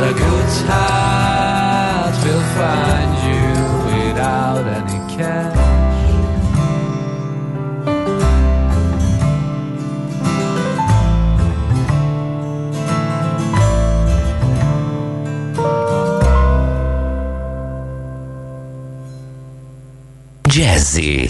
without a good heart will find you without any cash. Jazzy.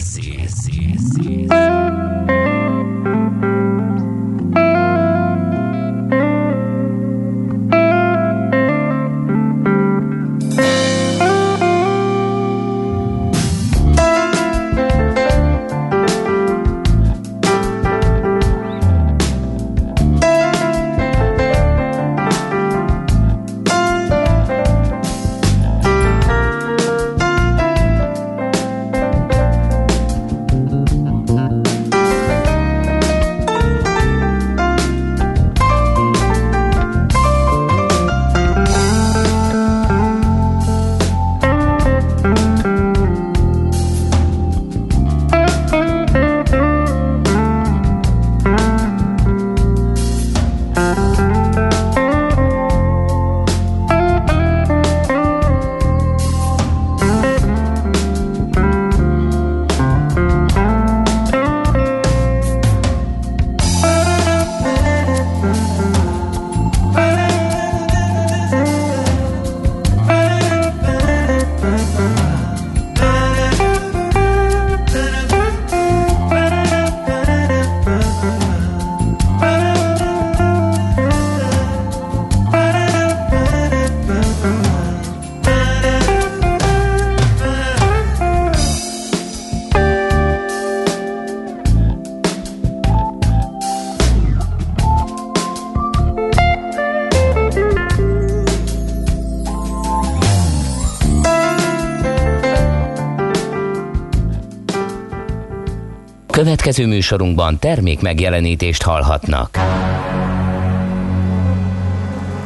Következő műsorunkban termék megjelenítést hallhatnak.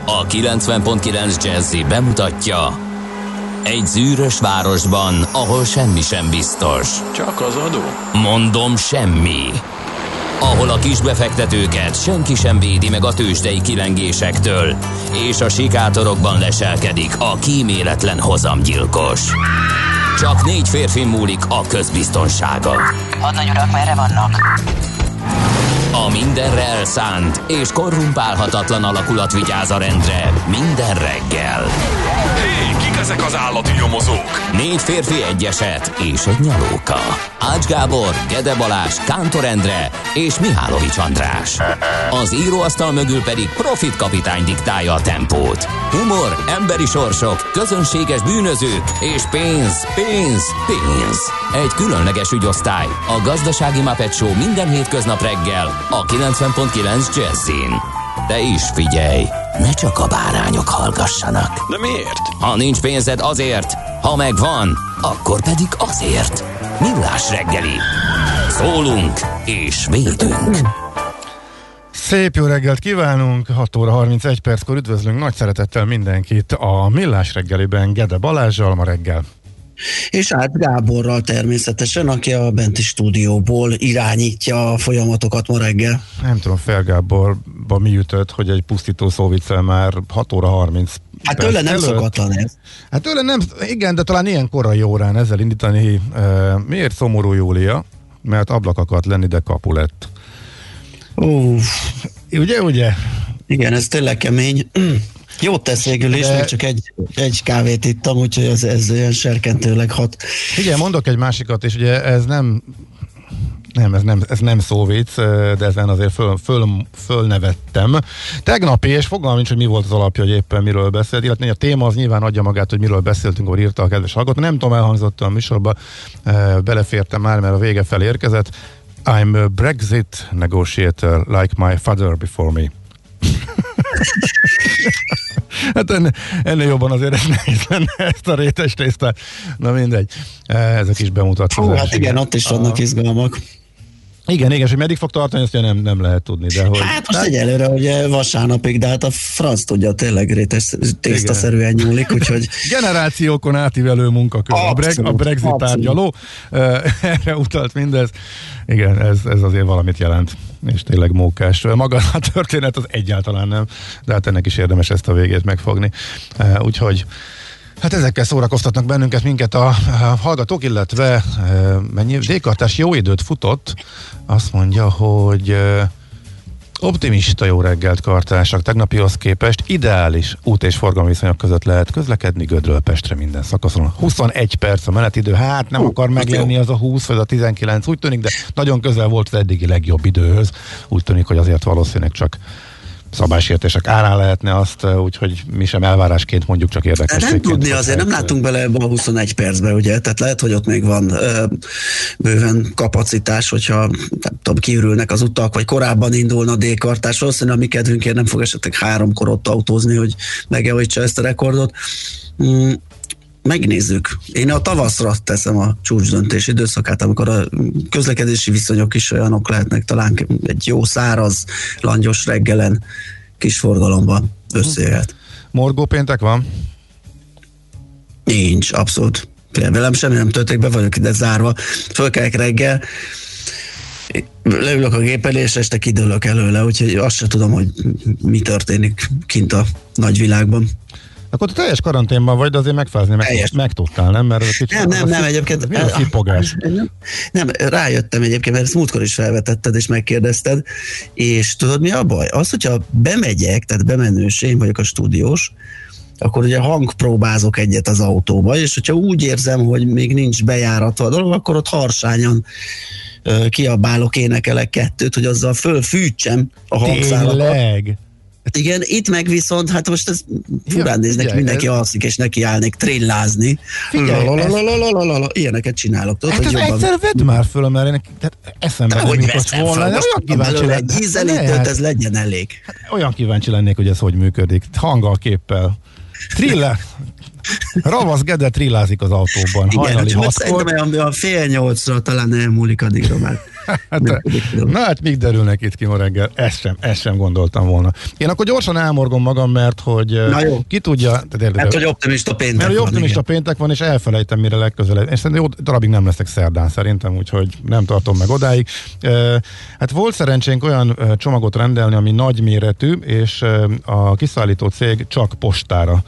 A 90.9 Jazzy bemutatja: egy zűrös városban, ahol semmi sem biztos. Csak az adó? Mondom, semmi. Ahol a kisbefektetőket senki sem védi meg a tőzsdei kilengésektől, és a sikátorokban leselkedik a kíméletlen hozamgyilkos. Csak 4 férfi múlik a közbiztonsága. Hadnagy urak, merre vannak? A mindenre elszánt és korrumpálhatatlan alakulat vigyáz a rendre minden reggel. Hé, kik ezek az állati nyomozók? 4 férfi, egy eset és egy nyalóka. Ács Gábor, Gede Balázs, Kántor Endre és Mihálovics András. Az íróasztal mögül pedig Profit kapitány diktálja a tempót. Humor, emberi sorsok, közönséges bűnözők és pénz. Egy különleges ügyosztály, a Gazdasági Muppet Show minden hétköznap reggel a 90.9 Jazzin. De is figyelj, ne csak a bárányok hallgassanak. De miért? Ha nincs pénzed, azért, ha megvan, akkor pedig azért. Millás reggeli. Szólunk és védünk. Szép jó reggelt kívánunk, 6 óra 31 perckor üdvözlünk nagy szeretettel mindenkit a Millás reggeliben Gede Balázsal ma reggel. És Ács Gáborral természetesen, aki a benti stúdióból irányítja a folyamatokat ma reggel. Nem tudom, Fel Gáborba mi ütött, hogy egy pusztító szóviccel már 6 óra 30 hát perc tőle nem előtt. Szokatlan ez. Hát tőle nem, igen, de talán ilyen korai órán ezzel indítani. Miért szomorú Júlia? Mert ablak akart lenni, de kapu lett. Ugye? Igen, ez tényleg kemény. Jót tesz végül is, még csak egy kávét ittam, úgyhogy ez olyan serkentőleg hat. Igen, mondok egy másikat, és ugye ez nem szóvic, de ezen azért fölnevettem. Tegnapi, és fogalmam nincs, hogy mi volt az alapja, hogy éppen miről beszélt, illetve a téma az nyilván adja magát, hogy miről beszéltünk, hogy írta a kedves hallgató. Nem tudom, elhangzott a műsorba, belefértem már, mert a vége felé érkezett. I'm a Brexit negotiator like my father before me. Hát ennél jobban azért ez nehéz lenne, ezt a rétes részt. Na mindegy, ezek is bemutatkozás. Hát igen, ott is vannak izgalmak. Igen, igen, és hogy meddig fog tartani, ezt nem lehet tudni. De hogy... Hát most egyelőre ugye vasárnapig, de hát a franc tudja, tényleg rétes tésztaszerűen nyúlik, úgyhogy... Generációkon átívelő munkakör, a Brexit tárgyaló, erre utalt mindez. Igen, ez azért valamit jelent, és tényleg mókás. Maga a történet az egyáltalán nem, de hát ennek is érdemes ezt a végét megfogni. Úgyhogy hát ezekkel szórakoztatnak bennünket, minket a hallgatók, illetve mennyi Dékartás jó időt futott, azt mondja, hogy optimista jó reggelt Kartások, tegnapihoz képest ideális út- és forgalomviszonyok között lehet közlekedni Gödről Pestre minden szakaszon. 21 perc a menetidő, hát nem akar meglenni az a 20 vagy a 19, úgy tűnik, de nagyon közel volt az eddigi legjobb időhöz, úgy tűnik, hogy azért valószínűleg csak szabálysértések árán lehetne azt, úgyhogy mi sem elvárásként mondjuk, csak érdekességként. Nem tudni azért, nem látunk bele ebben a 21 percben, ugye? Tehát lehet, hogy ott még van bőven kapacitás, hogyha nem tudom, kiürülnek az utak, vagy korábban indulna a D-kartás, valószínűleg a mi kedvünkért nem fog esetleg 3-kor ott autózni, hogy megjavítsa ezt a rekordot. Megnézzük. Én a tavaszra teszem a csúcsdöntés időszakát, amikor a közlekedési viszonyok is olyanok lehetnek, talán egy jó száraz, langyos reggelen kis forgalomban összejöhet. Morgó péntek van? Nincs, abszolút. Velem semmi nem történik, be vagyok ide zárva. Fölkelek reggel, leülök a gép elé, és este kidőlök előle, úgyhogy azt se tudom, hogy mi történik kint a nagyvilágban. Akkor te teljes karanténban vagy, de azért megfázni meg tudtál, nem? Mert nem, egyébként... Mi a szipogás? Nem, rájöttem egyébként, mert ezt múltkor is felvetetted, és megkérdezted, és tudod mi a baj? Az, hogyha bemegyek, tehát bemenős, én vagyok a stúdiós, akkor ugye hangpróbázok egyet az autóba, és hogyha úgy érzem, hogy még nincs bejáratva a dolog, akkor ott harsányan kiabálok, énekelek kettőt, hogy azzal fölfűtsem a hangszálakat. Tényleg? Igen, itt meg viszont, hát most ez furán néznek, figyelj, mindenki alszik, és nekiállnék trillázni. Ilyeneket csinálok. Tudod, hát hogy egyszer vedd már föl, mert én tehát eszembe nem jutott volna. Olyan kíváncsi lennék. Egy ízelítőt, ez legyen elég. Hát, olyan kíváncsi lennék, hogy ez hogy működik. Hanggal, képpel. Trilla. Ravasz Gede trillázik az autóban. Igen, hajnali 6-kor. Szerintem a 7:30 talán elmúlik addigra már. Hát még derülnek itt ki ma reggel? Ezt sem gondoltam volna. Én akkor gyorsan elmorgom magam, mert hogy ki tudja... Mert hogy optimista péntek van. Mert optimista péntek van, és elfelejtem mire legközelebb. És szerintem jó darabig nem leszek szerdán szerintem, úgyhogy nem tartom meg odáig. Hát volt szerencsénk olyan csomagot rendelni, ami nagyméretű, és a kiszállító cég csak postára.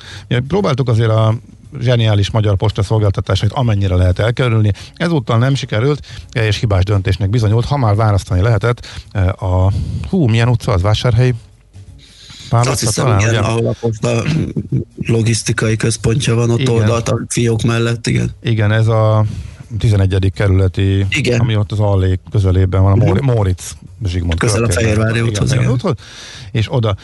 Próbáltuk azért a zseniális magyar posta szolgáltatásait amennyire lehet elkerülni. Ezúttal nem sikerült, és hibás döntésnek bizonyult, ha már választani lehetett. Milyen utca az? Vásárhelyi? Azt hiszem, talán, igen, ahol a posta logisztikai központja van, ott igen. Oldalt a fiók mellett, igen. Igen, ez a 11. kerületi, igen. Ami ott az Allé közelében van, a Móricz Zsigmond. Közel a Fehérvári úthoz, igen. És oda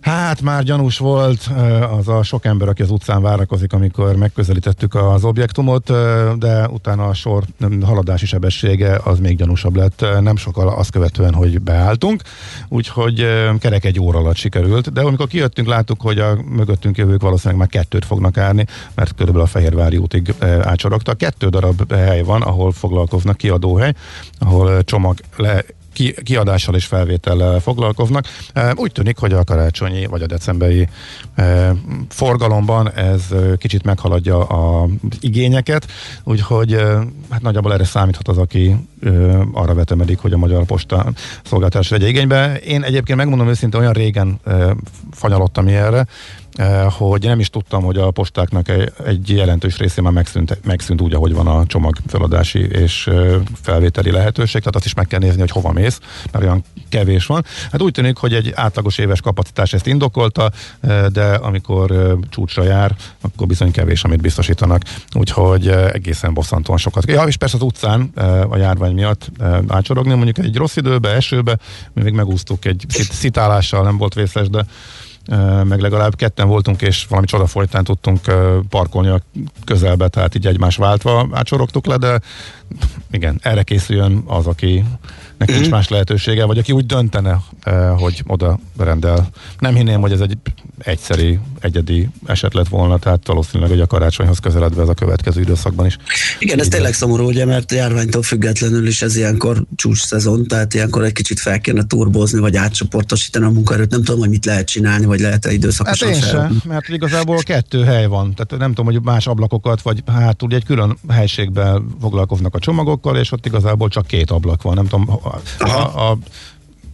hát már gyanús volt az a sok ember, aki az utcán várakozik, amikor megközelítettük az objektumot, de utána a sor haladási sebessége az még gyanúsabb lett, nem sokkal azt követően, hogy beálltunk, úgyhogy kerek egy óra alatt sikerült, de amikor kijöttünk, láttuk, hogy a mögöttünk jövők valószínűleg már kettőt fognak állni, mert körülbelül a Fehérvári útig átsorogtak. 2 darab hely van, ahol foglalkoznak, kiadóhely, ahol csomag kiadással és felvétellel foglalkoznak. Úgy tűnik, hogy a karácsonyi vagy a decemberi forgalomban ez kicsit meghaladja az igényeket, úgyhogy hát nagyjából erre számíthat az, aki arra vetemedik, hogy a Magyar Posta szolgáltatás vegye igénybe. Én egyébként megmondom őszintén, olyan régen fanyalottam ilyenre, hogy nem is tudtam, hogy a postáknak egy jelentős része már megszűnt úgy, ahogy van a csomag feladási és felvételi lehetőség, tehát azt is meg kell nézni, hogy hova mész, mert olyan kevés van. Hát úgy tűnik, hogy egy átlagos éves kapacitás ezt indokolta, de amikor csúcsra jár, akkor bizony kevés, amit biztosítanak. Úgyhogy egészen bosszantóan sokat. Ja, és persze az utcán a járvány miatt átsorogni, mondjuk egy rossz időbe, esőbe, mi még megúsztuk egy szitálással, nem volt vészes, de meg legalább ketten voltunk, és valami csoda folytán tudtunk parkolni a közelbe, tehát így egymás váltva átsorogtuk le, de igen, erre készüljön az, aki neki nincs más lehetősége, vagy aki úgy döntene, hogy oda rendel. Nem hinném, hogy ez egy egyszeri, egyedi eset lett volna, tehát valószínűleg ugye a karácsonyhoz közeledve ez a következő időszakban is. Igen, ez tényleg szomorú, ugye, mert járványtól függetlenül is ez ilyenkor csúcs szezon, tehát ilyenkor egy kicsit fel kéne turbózni, vagy átcsoportosítani a munkaerőt. Nem tudom, hogy mit lehet csinálni, vagy lehet-e időszakosan hát sem, mert igazából kettő hely van, tehát nem tudom, hogy más ablakokat, vagy hát ugye egy külön helységben foglalkoznak a csomagokkal, és ott igazából csak két ablak van, nem tudom,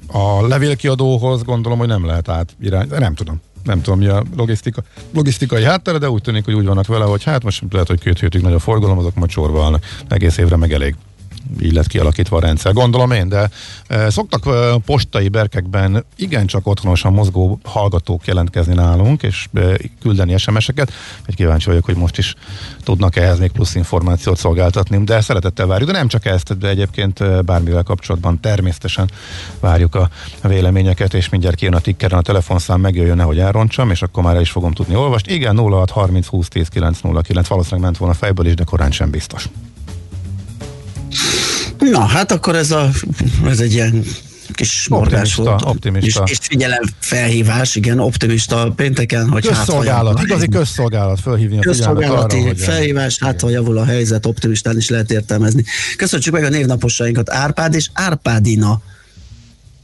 a levélkiadóhoz gondolom, hogy nem lehet átirány, nem tudom mi a logisztikai háttere, de úgy tűnik, hogy úgy vannak vele, hogy hát most lehet, hogy két hétig nagy a forgalom, azok majd sorba állnak, egész évre meg elég. Így lett kialakítva a rendszer, gondolom én, de szoktak postai berkekben igencsak otthonosan mozgó hallgatók jelentkezni nálunk, és küldeni SMS-eket, hogy kíváncsi vagyok, hogy most is tudnak ehhez még plusz információt szolgáltatni, de szeretettel várjuk, de nem csak ezt, de egyébként bármivel kapcsolatban természetesen várjuk a véleményeket, és mindjárt kijön a tickeren a telefonszám, megjöjjön, nehogy elrontsam, és akkor már el is fogom tudni olvasni. Igen, 0630 20 10 909, valószínűleg ment volna fejből is, de korán sem biztos. Na, hát akkor ez egy ilyen kis mordás volt. Optimista. És figyelemfelhívás, igen, optimista pénteken, hogy közszolgálat, hát, igazi közszolgálat, fölhívni a közszolgálati arra, felhívás, hát ha javul a helyzet, optimistán is lehet értelmezni. Köszönjük meg a névnaposainkat, Árpád és Árpádina.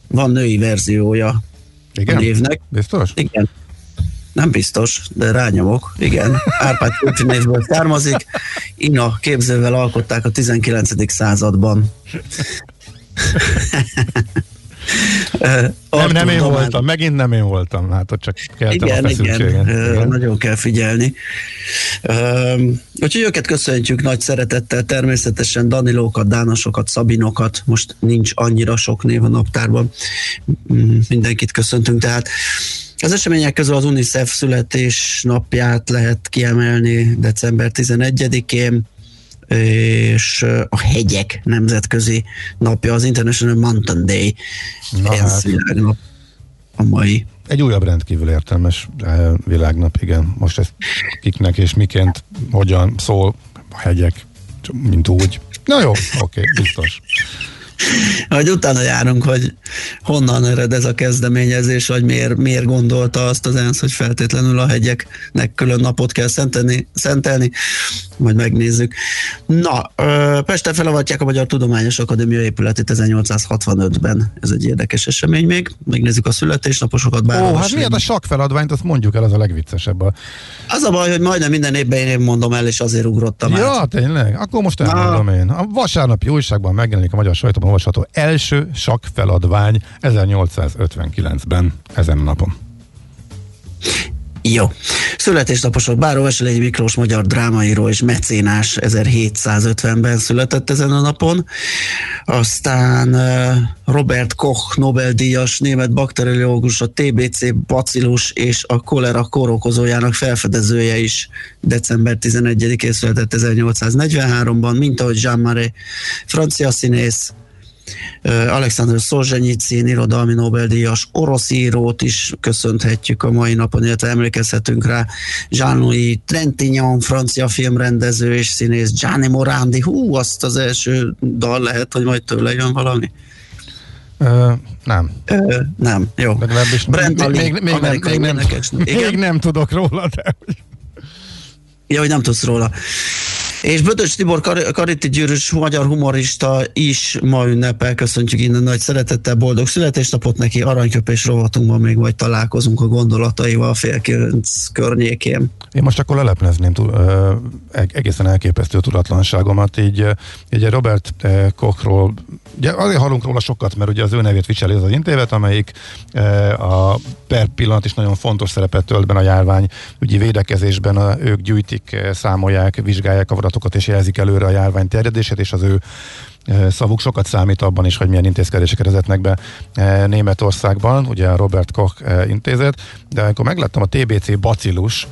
Van női verziója, igen? A névnek. Biztos? Igen. Nem biztos, de rányomok. Igen, Árpád Kulfi névből származik. Ina képzővel alkották a 19. században. nem én voltam, megint nem én voltam. Hát ott csak keltem a feszültséget. Igen, nagyon kell figyelni. Úgyhogy őket köszöntjük nagy szeretettel, természetesen Danilókat, Dánosokat, Szabinokat, most nincs annyira sok név a naptárban. Mindenkit köszöntünk, tehát az események közül az UNICEF születésnapját lehet kiemelni december 11-én, és a hegyek nemzetközi napja, az International Mountain Day. Ez világnap a mai. Egy újabb rendkívül értelmes világnap, igen. Most ez kiknek és miként, hogyan szól a hegyek, mint úgy. Na jó, oké, biztos. Hogy utána járunk, hogy honnan ered ez a kezdeményezés, vagy miért gondolta azt az ENSZ, hogy feltétlenül a hegyeknek külön napot kell szentelni, majd megnézzük. Na, Pesten felavatják a Magyar Tudományos Akadémia épületét 1865-ben. Ez egy érdekes esemény még. Megnézzük a születésnaposokat. Hát miért a sakfeladványt, azt mondjuk el, az a legviccesebb. Az a baj, hogy majdnem minden évben én mondom el, és azért ugrottam át. Ja, tényleg? Akkor most elmondom én. A vasárnapi újságban megjelenik a magyar sajtóban olvasható első sakfeladvány 1859-ben, ezen a napon. Jó. Születésnaposok: Báró Veselényi Miklós magyar drámaíró és mecénás 1750-ben született ezen a napon. Aztán Robert Koch Nobel-díjas német bakteriológus, a TBC bacillus és a kolera kórokozójának felfedezője is december 11-én született 1843-ban, mint ahogy Jean Marais francia színész, Alexander Szolzsenyicin irodalmi Nobel-díjas orosz írót is köszönhetjük a mai napon, illetve emlékezhetünk rá, Jean-Louis Trintignant, francia filmrendező és színész, Gianni Morandi, azt az első dal lehet, hogy majd tőle jön valami. Nem, jó. Még nem tudok róla, de... Ja, hogy nem tudsz róla. És Bödöcs Tibor Kariti Gyűrűs magyar humorista is ma ünnepel, köszöntjük innen nagy szeretettel, boldog születésnapot neki, aranyköpés rovatunkban még majd találkozunk a gondolataival fél kilenc környékén. Én most akkor leleplezném egészen elképesztő tudatlanságomat, így Robert Kochról, ugye azért hallunk róla sokat, mert ugye az ő nevét viseli az intézet, amelyik a per pillanat is nagyon fontos szerepet tölt be a járványügyi védekezésben, ők gyűjtik, számolják, vizsgálják a adatokat és jelzik előre a járvány terjedését, és az ő szavuk sokat számít abban is, hogy milyen intézkedéseket vezetnek be Németországban, ugye a Robert Koch intézet, de amikor megláttam a TBC bacillus,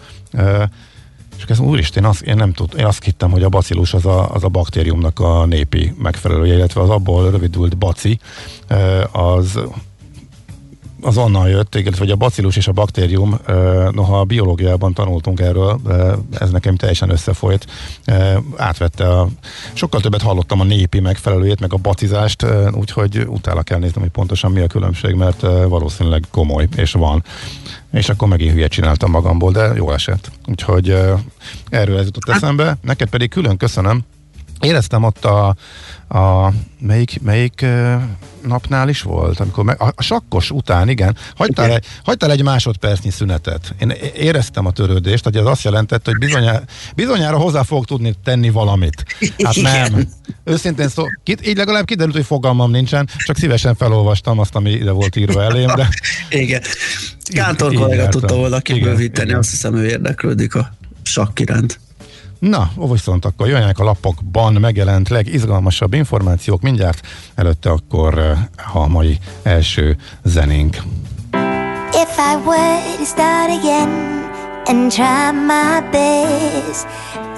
és ezt úristen, én azt hittem, hogy a bacillus az a baktériumnak a népi megfelelője, illetve az abból rövidült baci, az az onnan jött, vagy a bacillus és a baktérium, noha a biológiában tanultunk erről, ez nekem teljesen összefolyt, átvette sokkal többet hallottam a népi megfelelőjét, meg a bacizást, úgyhogy utána kell néznem, hogy pontosan mi a különbség, mert valószínűleg komoly, és van. És akkor megint hülyet csináltam magamból, de jó esett. Úgyhogy erről ez jutott eszembe. Neked pedig külön köszönöm. Éreztem ott a melyik napnál is volt, amikor a sakkos után, igen, hagytál egy másodpercnyi szünetet. Én éreztem a törődést, hogy ez azt jelentett, hogy bizonyára hozzá fog tudni tenni valamit. Hát nem. Őszintén szó, így legalább kiderült, hogy fogalmam nincsen, csak szívesen felolvastam azt, ami ide volt írva elém, de... Igen. Kántor kollega tudta volna kibővíteni, azt hiszem, ő érdeklődik a sakk iránt. Na, viszont akkor jönnek a lapokban megjelent legizgalmasabb információk mindjárt, előtte akkor a mai első zenénk. If I were to start again and try my best,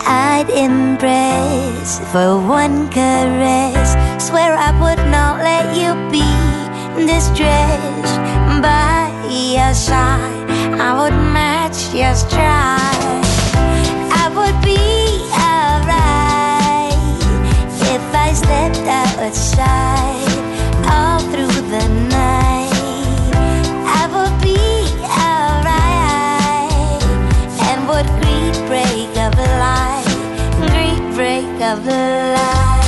I'd impress for one caress. Swear I would not let you be distressed by your side. I would match your stride. I would be alright if I stepped outside all through the night. I would be alright and would greet break of light, greet break of light.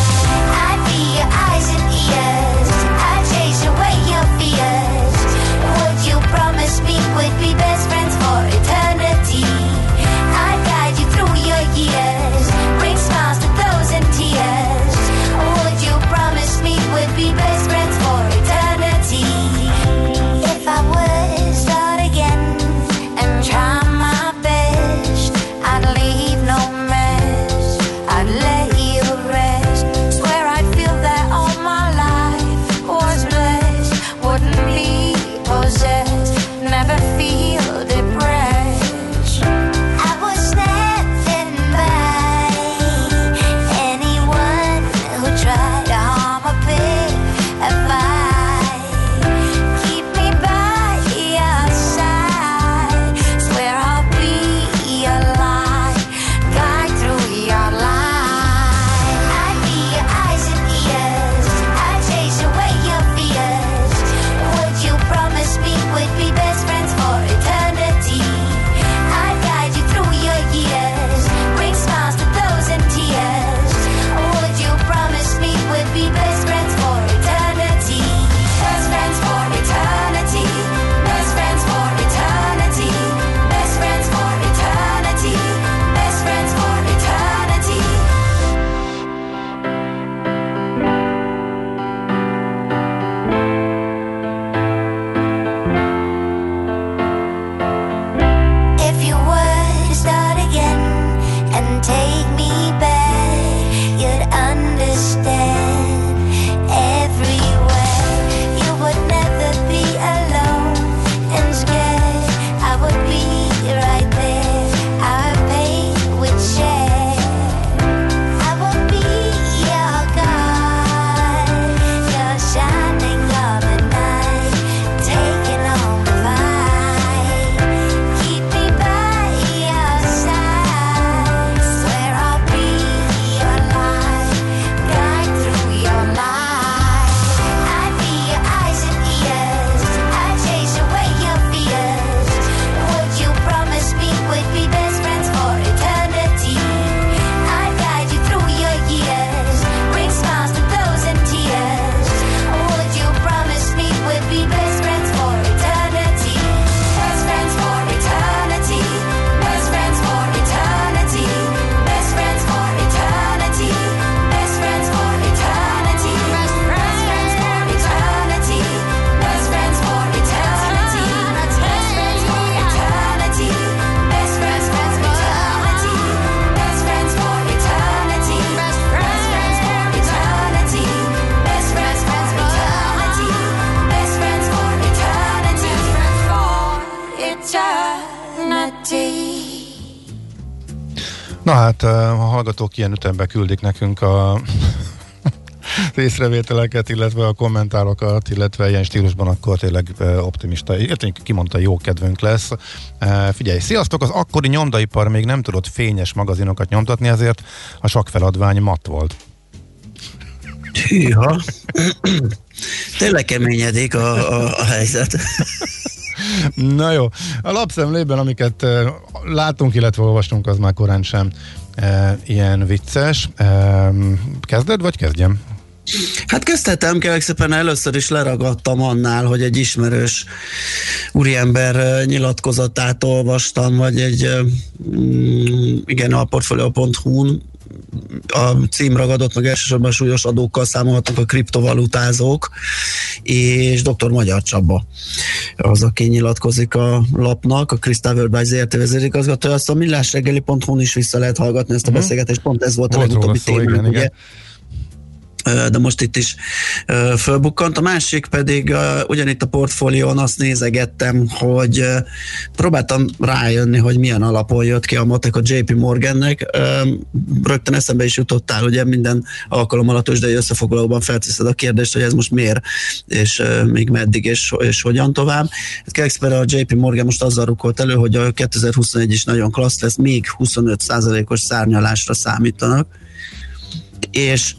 I'd be your eyes and ears, I'd chase away your fears. Would you promise me we'd be best friends for eternity? I'd guide you through your years, bring smiles to those in tears. Would you promise me we'd be best friends for eternity? If I would start again and try my best, I'd leave no mess, I'd let you rest. Swear I'd feel that all my life was blessed, wouldn't be possessed, never feel depressed. I was snapping by anyone who tried to harm or purify. Keep me by your side. Swear I'll be your light, guide through your life. I'd be your eyes and ears. I'd chase away your fears. Would you promise me we'd be best friends for eternity? I'd guide you through your years, bring smiles to those in tears. Would you promise me we'd be best friends for eternity? Best friends for eternity. Best friends for eternity. Best friends for eternity. Best friends for eternity. If you were to start again and take me back, you'd understand everywhere. You would never be alone and scared. I would be right there, our pain would share. I would be your God, your shining on the night, taking on the fight. Keep me by your side. Swear I'll be your light, guide through your life. I'd be your eyes and ears. I'd chase away your fears. Would you promise me we'd be best friends for eternity? I'd guide you through your years, bring smiles to those in tears. Would you promise me we'd be best friends for eternity? Best friends for eternity. Best friends for eternity. Best friends for eternity. Best friends for eternity. Best friends for eternity. Best friends for eternity. Best friends for eternity. Best friends for eternity. Best friends for eternity. Best friends for eternity. Best friends for eternity. Best friends for eternity. Best friends for eternity. Na hát, a hallgatók ilyen ütemben küldik nekünk észrevételeket, illetve a kommentárokat, illetve ilyen stílusban akkor tényleg optimista. Értünk, kimondta, jó kedvünk lesz. Figyelj, sziasztok! Az akkori nyomdaipar még nem tudott fényes magazinokat nyomtatni, ezért a sakfeladvány matt volt. Hűha! Tényleg keményedik a helyzet. Na jó, a lapszemlében, amiket látunk, illetve olvastunk, az már korán sem ilyen vicces. Kezded, vagy kezdjem? Hát kezdhetem, kérlek szépen, először is leragadtam annál, hogy egy ismerős úriember nyilatkozatát olvastam, vagy a portfolio.hu-n a cím ragadott, meg elsősorban súlyos adókkal számolhatnak a kriptovalutázók, és dr. Magyar Csaba az, aki nyilatkozik a lapnak, a Crystal World by ZRT vezérigazgatója, azt a millásreggeli.hu-n is vissza lehet hallgatni ezt a beszélgetést, pont ez volt a legutóbbi témánk, de most itt is fölbukkant. A másik pedig ugyanitt a portfólión azt nézegettem, hogy próbáltam rájönni, hogy milyen alapon jött ki a matek a JP Morgannek. Rögtön eszembe is jutottál, ugye minden alkalommal a tőzsdei összefoglalóban felteszed a kérdést, hogy ez most miért, és még meddig, és hogyan tovább. Kérlek, a JP Morgan most azzal rukolt elő, hogy a 2021 is nagyon klassz lesz, még 25%-os szárnyalásra számítanak, és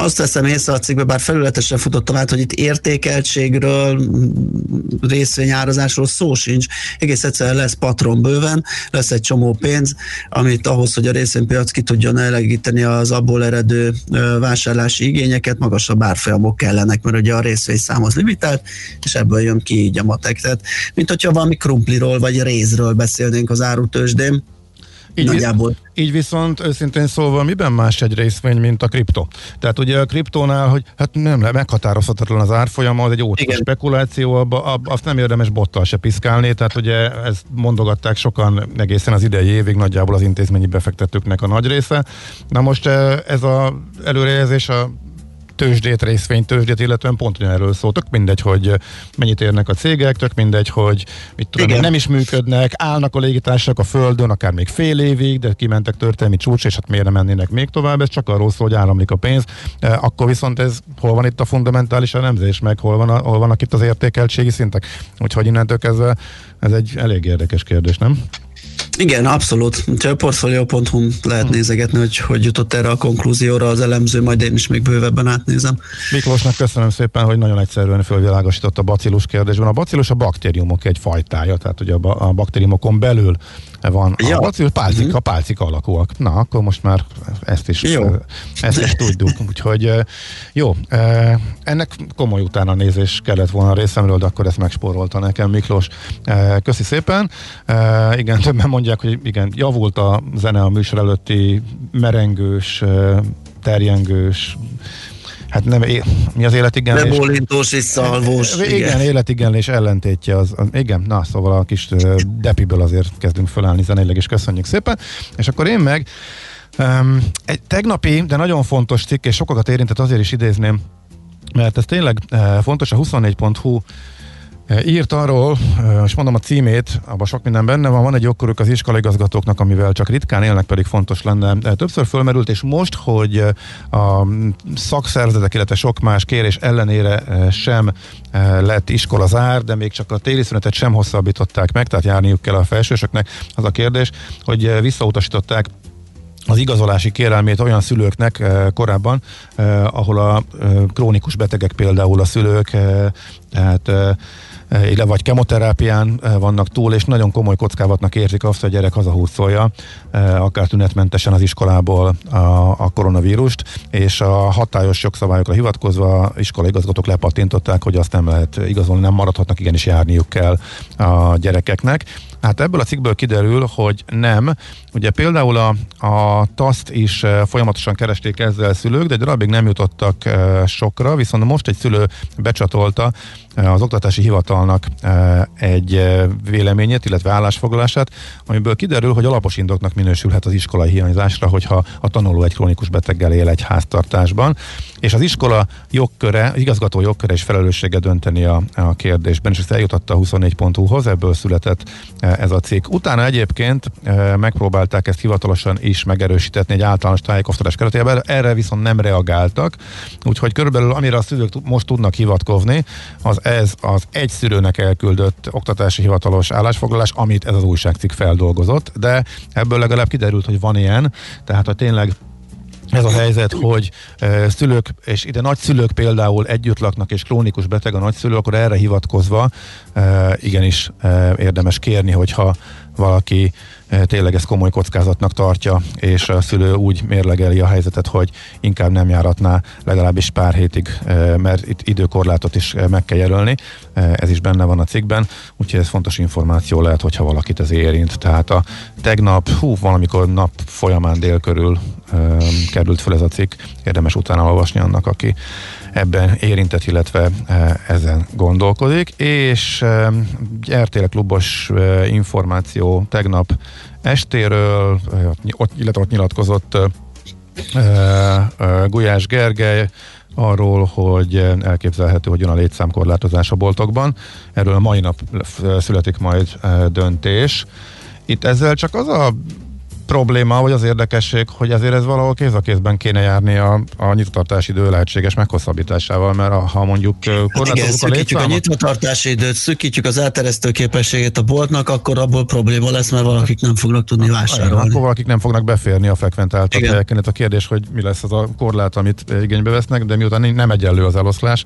azt veszem észre a cikkbe, bár felületesen futottam át, hogy itt értékeltségről, részvényárazásról szó sincs. Egész egyszerűen lesz patron bőven, lesz egy csomó pénz, amit ahhoz, hogy a részvénypiac ki tudjon elegíteni az abból eredő vásárlási igényeket, magasabb árfolyamok kellenek, mert ugye a részvényszámhoz limitált, és ebből jön ki így a matek. Tehát, mint hogyha valami krumpliról vagy rézről beszélnénk az árutőzsdén. Így viszont őszintén szólva miben más egy részvény, mint a kriptó? Tehát ugye a kriptónál, hogy hát nem, meghatározhatatlan az árfolyama, az egy óta spekuláció, azt nem érdemes bottal se piszkálni, tehát ugye ezt mondogatták sokan egészen az idei évig, nagyjából az intézményi befektetőknek a nagy része. Na most ez az előrejelzés a tőzsdét, részvénytőzsdét, illetően pont ugyanerről szól. Tök mindegy, hogy mennyit érnek a cégek, tök mindegy, hogy mit tudom, nem is működnek, állnak a légitársaságok a földön, akár még fél évig, de kimentek történelmi csúcs, és hát miért nem mennének még tovább, ez csak arról szól, hogy áramlik a pénz. Akkor viszont ez, hol van itt a fundamentális elemzés, meg hol vannak itt az értékeltségi szintek? Úgyhogy innentől kezdve ez egy elég érdekes kérdés, nem? Igen, abszolút. A portfolio.hu-n lehet nézegetni, hogy jutott erre a konklúzióra az elemző, majd én is még bővebben átnézem. Miklósnak köszönöm szépen, hogy nagyon egyszerűen fölvilágosított a bacillus kérdésben. A bacillus a baktériumok egy fajtája, tehát ugye a baktériumokon belül van a bacillus, pálcika alakúak. Na, akkor most már ezt is tudjuk. Úgyhogy jó, ennek komoly utána nézés kellett volna a részemről, de akkor ezt megspórolta nekem Miklós. Köszi szépen. Igen, többen mondják, hogy igen, javult a zene a műsor előtti merengős, terjengős, hát nem, mi az életigenlés? Bebólintós és szalvós. Igen, életigenlés ellentétje az, igen, na szóval a kis depiből azért kezdünk fölállni zeneileg, és köszönjük szépen. És akkor én meg egy tegnapi, de nagyon fontos cikk, és sokakat érintett, azért is idézném, mert ez tényleg fontos, a 24.hu írt arról, és mondom a címét, abban sok minden benne van, van egy jogkörük az iskolaigazgatóknak, amivel csak ritkán élnek, pedig fontos lenne. Többször fölmerült, és most, hogy a szakszervezetek, illetve sok más kérés ellenére sem lett iskolazár, de még csak a téli szünetet sem hosszabbították meg, tehát járniuk kell a felsősöknek, az a kérdés, hogy visszautasították az igazolási kérelmét olyan szülőknek korábban, ahol a krónikus betegek, például a szülők, tehát vagy kemoterápián vannak túl, és nagyon komoly kockávatnak érzik azt, hogy a gyerek hazahúzolja, akár tünetmentesen az iskolából a koronavírust, és a hatályos jogszabályokra hivatkozva iskolaigazgatók lepatintották, hogy azt nem lehet igazolni, nem maradhatnak, igenis járniuk kell a gyerekeknek. Hát ebből a cikkből kiderül, hogy nem. Ugye például a TASZ-t is folyamatosan keresték ezzel szülők, de egy darabig nem jutottak sokra, viszont most egy szülő becsatolta, az oktatási hivatalnak egy véleményét, illetve állásfoglalását, amiből kiderül, hogy alapos indoknak minősülhet az iskolai hiányzásra, hogyha a tanuló egy krónikus beteggel él egy háztartásban, és az iskola jogköre, igazgató jogköre és felelőssége dönteni a kérdésben, és ezt eljutatta a 24.hu-hoz, ebből született ez a cikk. Utána egyébként megpróbálták ezt hivatalosan is megerősíteni egy általános tájékoztatás keretében, erre viszont nem reagáltak, úgyhogy körülbelül amire a szülők most tudnak hivatkozni, az ez az egy szülőnek elküldött oktatási hivatalos állásfoglalás, amit ez az újságcikk feldolgozott, de ebből legalább kiderült, hogy van ilyen, tehát ha tényleg ez a helyzet, hogy szülők, és ide nagyszülők például együtt laknak, és krónikus beteg a nagyszülő, akkor erre hivatkozva igenis érdemes kérni, hogyha valaki tényleg ezt komoly kockázatnak tartja, és a szülő úgy mérlegeli a helyzetet, hogy inkább nem járatná legalábbis pár hétig, mert itt időkorlátot is meg kell jelölni, ez is benne van a cikkben, úgyhogy ez fontos információ lehet, hogyha valakit ez érint. Tehát a tegnap, valamikor nap folyamán dél körül került fel ez a cikk, érdemes utána olvasni annak, aki ebben érintett, illetve ezen gondolkodik, és RTL Klubos információ tegnap estéről, illetve ott nyilatkozott Gulyás Gergely arról, hogy elképzelhető, hogy jön a létszámkorlátozás a boltokban. Erről a mai nap születik majd döntés. Itt ezzel csak az a probléma, vagy az érdekesség, hogy ezért ez valahol kéz a kézben kéne járni a nyitvatartási idő lehetséges meghosszabbításával, mert ha mondjuk korlátozunk a létszámot... a nyitvatartási időt, szűkítjük az elterjesztő képességét a boltnak, akkor abból probléma lesz, mert valakik nem fognak tudni vásárolni. Akkor valakik nem fognak beférni a frekventált helyeken. A kérdés, hogy mi lesz az a korlát, amit igénybe vesznek, de miután nem egyenlő az eloszlás,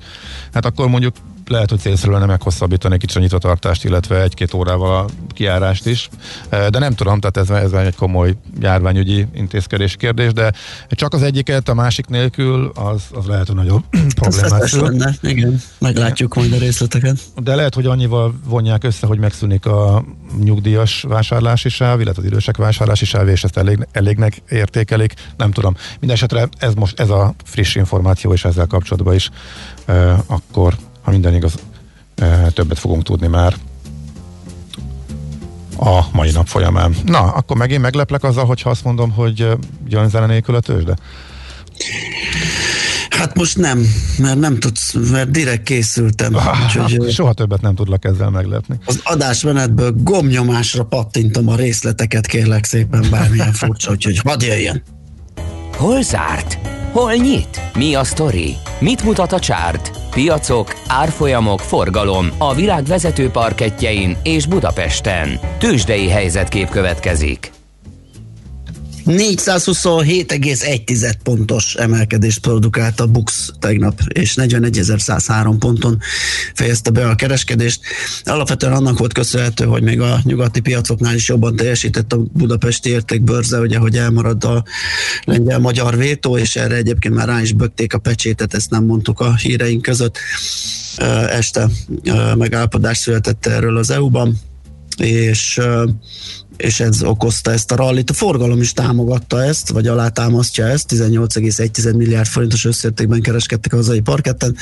hát akkor mondjuk lehet, hogy célszerű lenne meghosszabbítani kicsit a nyitvatartást, illetve egy-két órával a kijárást is, de nem tudom, tehát ez egy komoly járványügyi intézkedés kérdés, de csak az egyiket, a másik nélkül az lehet, hogy nagyobb problémás. Igen, meglátjuk majd a részleteket. De lehet, hogy annyival vonják össze, hogy megszűnik a nyugdíjas vásárlási sáv, illetve az idősek vásárlási sáv, és ezt elégnek értékelik, nem tudom. Mindenesetre ez most ez a friss információ, és ezzel kapcsolatban is akkor, ha minden igaz, többet fogunk tudni már a mai nap folyamán. Na, akkor megint megleplek azzal, hogyha azt mondom, hogy jön zene nélkül a tőzsde? Hát most nem, mert nem tudsz, mert direkt készültem. Úgyhogy soha többet nem tudlak ezzel meglepni. Az adásmenetből gombnyomásra pattintom a részleteket, kérlek szépen, bármilyen furcsa, úgyhogy hadd jöjjön. Hol zárt? Hol nyit? Mi a sztori? Mit mutat a csárt? Piacok, árfolyamok, forgalom a világ vezető parkettjein és Budapesten. Tőzsdei helyzetkép következik. 427,1 pontos emelkedést produkált a BUX tegnap, és 41.103 ponton fejezte be a kereskedést. Alapvetően annak volt köszönhető, hogy még a nyugati piacoknál is jobban teljesített a budapesti értékbörze, ugye, hogy elmarad a lengyel-magyar vétó, és erre egyébként már rá is bökték a pecsétet, ezt nem mondtuk a híreink között. Este megállapodás született erről az EU-ban, és ez okozta ezt a rallit. A forgalom is támogatta ezt, vagy alátámasztja ezt, 18,1 milliárd forintos összértékben kereskedtek a hazai parketten,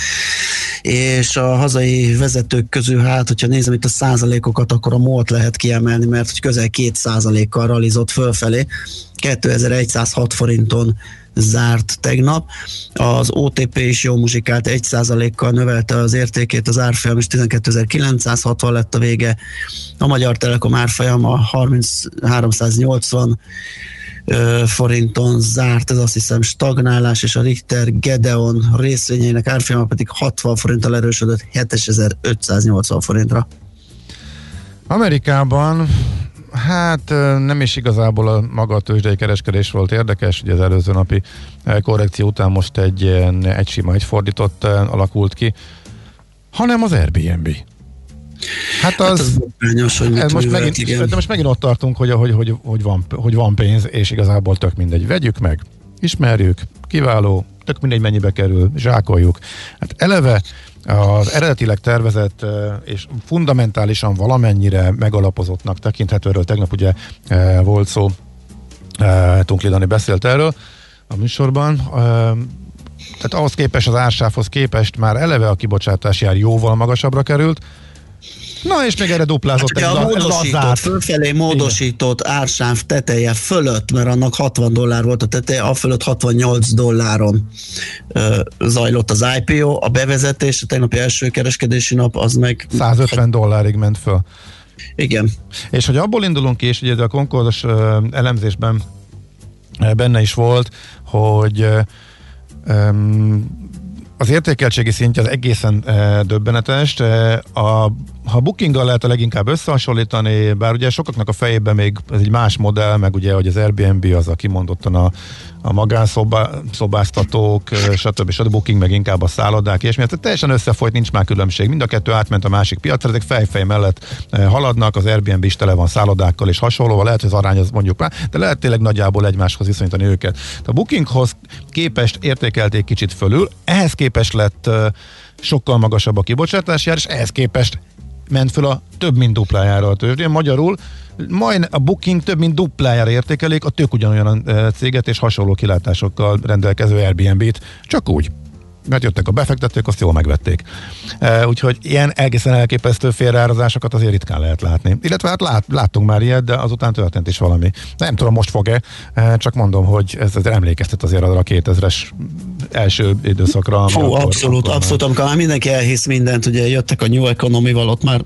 és a hazai vezetők közül, hát, hogyha nézem itt a százalékokat, akkor a MOL-t lehet kiemelni, mert hogy közel 2%-kal rallizott fölfelé, 2106 forinton zárt tegnap. Az OTP is jó muzsikát, 1%-kal növelte az értékét, az árfolyam is 12.960 lett a vége. A Magyar Telekom árfolyam a 380 forinton zárt, ez azt hiszem stagnálás, és a Richter Gedeon részvényeinek árfolyama pedig 60 forinttal erősödött 7.580 forintra. Amerikában hát nem is igazából a maga a tőzsdei kereskedés volt érdekes, ugye az előző napi korrekció után most egy sima, egy fordított alakult ki, hanem az Airbnb. Hát az bányos, hogy ez most megint ott tartunk, hogy van pénz, és igazából tök mindegy. Vegyük meg, ismerjük, kiváló, tök mindegy mennyibe kerül, zsákoljuk. Hát eleve az eredetileg tervezett és fundamentálisan valamennyire megalapozottnak tekinthető, erről tegnap ugye volt szó, Tunkli Dani beszélt erről a műsorban, tehát ahhoz képest, az ársávhoz képest már eleve a kibocsátás jár jóval magasabbra került. Na, és még erre duplázott. Hát, a módosított, fölfelé módosított ársáv teteje fölött, mert annak $60 volt a teteje, a fölött $68 zajlott az IPO, a bevezetés, a tegnapi első kereskedési nap az meg... $150 ment föl. Igen. És hogy abból indulunk ki, és ugye a Concordos elemzésben benne is volt, hogy az értékeltségi szintje az egészen döbbenetes. Ha Bookinggal lehet a leginkább összehasonlítani, bár ugye sokaknak a fejében még ez egy más modell, meg ugye, hogy az Airbnb az a kimondottan a magánszobáztatók, stb. Booking meg inkább a szállodák, és miért teljesen összefolyt, nincs már különbség. Mind a kettő átment a másik piacra, ezek fej-fej mellett haladnak, az Airbnb is tele van szállodákkal és hasonlóval, lehet, hogy az arány az mondjuk már, de lehet tényleg nagyjából egymáshoz viszonyítani őket. A Bookinghoz képest értékelték kicsit fölül, ehhez képest lett sokkal magasabb a kibocsátás jár, és ehhez képest ment föl a több mint duplájára a tőzsdén. Magyarul majd a Booking több mint duplájára értékelik a tök ugyanolyan céget és hasonló kilátásokkal rendelkező Airbnb-t. Csak úgy. Mert jöttek a befektetők, azt jól megvették. Úgyhogy ilyen egészen elképesztő félreárazásokat azért ritkán lehet látni. Illetve hát láttunk már ilyet, de azután történt is valami. Nem tudom, most fog-e, csak mondom, hogy ez azért emlékeztet azért arra a 2000-es első időszakra. Fú, abszolút, amikor már mindenki elhisz mindent, ugye jöttek a New Economy-val, ott már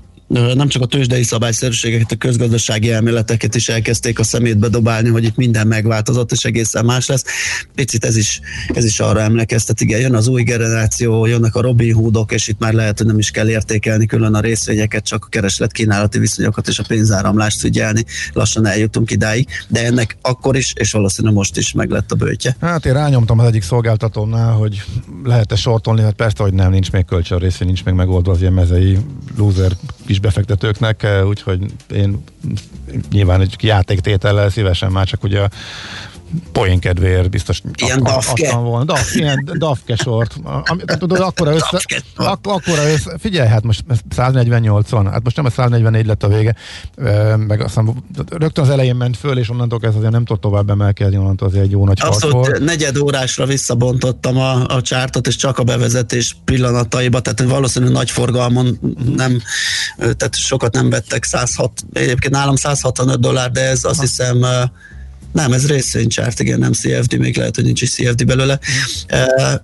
nem csak a tőzsdei szabályszerűségeket, a közgazdasági elméleteket is elkezdték a szemétbe dobálni, hogy itt minden megváltozott, és egészen más lesz. Picit ez is arra emlékeztet, igen, jön az új generáció, jönnek a Robin Hoodok, és itt már lehet, hogy nem is kell értékelni külön a részvényeket, csak a kereslet-kínálati viszonyokat és a pénzáramlást figyelni. Lassan eljutunk idáig, de ennek akkor is, és valószínűleg most is meg lett a bőtje. Hát én rányomtam az egyik szolgáltatómnál, hogy lehet-e sortolni, hát persze, hogy nem, nincs még kölcsönrészvény, nincs még megoldva az ilyen mezei lúzer befektetőknek, úgyhogy én nyilván egy játéktétellel szívesen, már csak ugye a poén kedvéért biztos adtam volna. Ilyen dafke sort. Tudod, akkora össze, figyelj, hát most 148-on, hát most nem a 144 lett a vége, meg aztán rögtön az elején ment föl, és onnantól ez azért nem tud tovább emelkedni, onnantól azért egy jó nagy harc volt. Abszolút negyed órásra visszabontottam a csártot, és csak a bevezetés pillanataiba, tehát valószínűleg nagy forgalmon nem, tehát sokat nem vettek, egyébként nálam $165, de ez azt hiszem... Nem, ez részvénycsárt, igen, nem CFD, még lehet, hogy nincs is CFD belőle,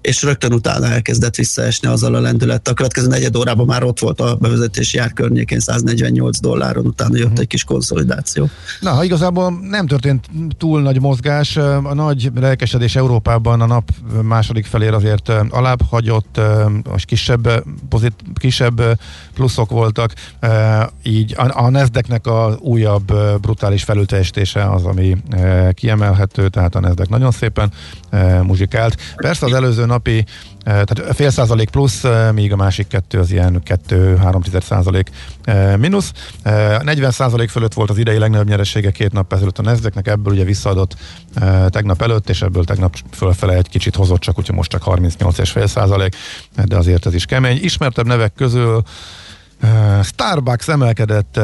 és rögtön utána elkezdett visszaesni azzal a lendülettel. A következő negyed órában már ott volt a bevezetési ár környékén $148, utána jött egy kis konszolidáció. Na, igazából nem történt túl nagy mozgás, a nagy lelkesedés Európában a nap második felére azért alább hagyott, és kisebb pluszok voltak, így a Nasdaqnek az újabb brutális felülteljesítése az, ami kiemelhető, tehát a Nasdaq nagyon szépen muzsikált. Persze az előző napi, tehát fél százalék plusz, míg a másik kettő az ilyen 2-3% mínusz. 40% fölött volt az idei legnagyobb nyeresége két nap ezelőtt a Nasdaqnek, ebből ugye visszaadott tegnap előtt, és ebből tegnap fölfele egy kicsit hozott csak, úgyhogy most csak 38,5%, de azért ez is kemény. Ismertebb nevek közül Starbucks emelkedett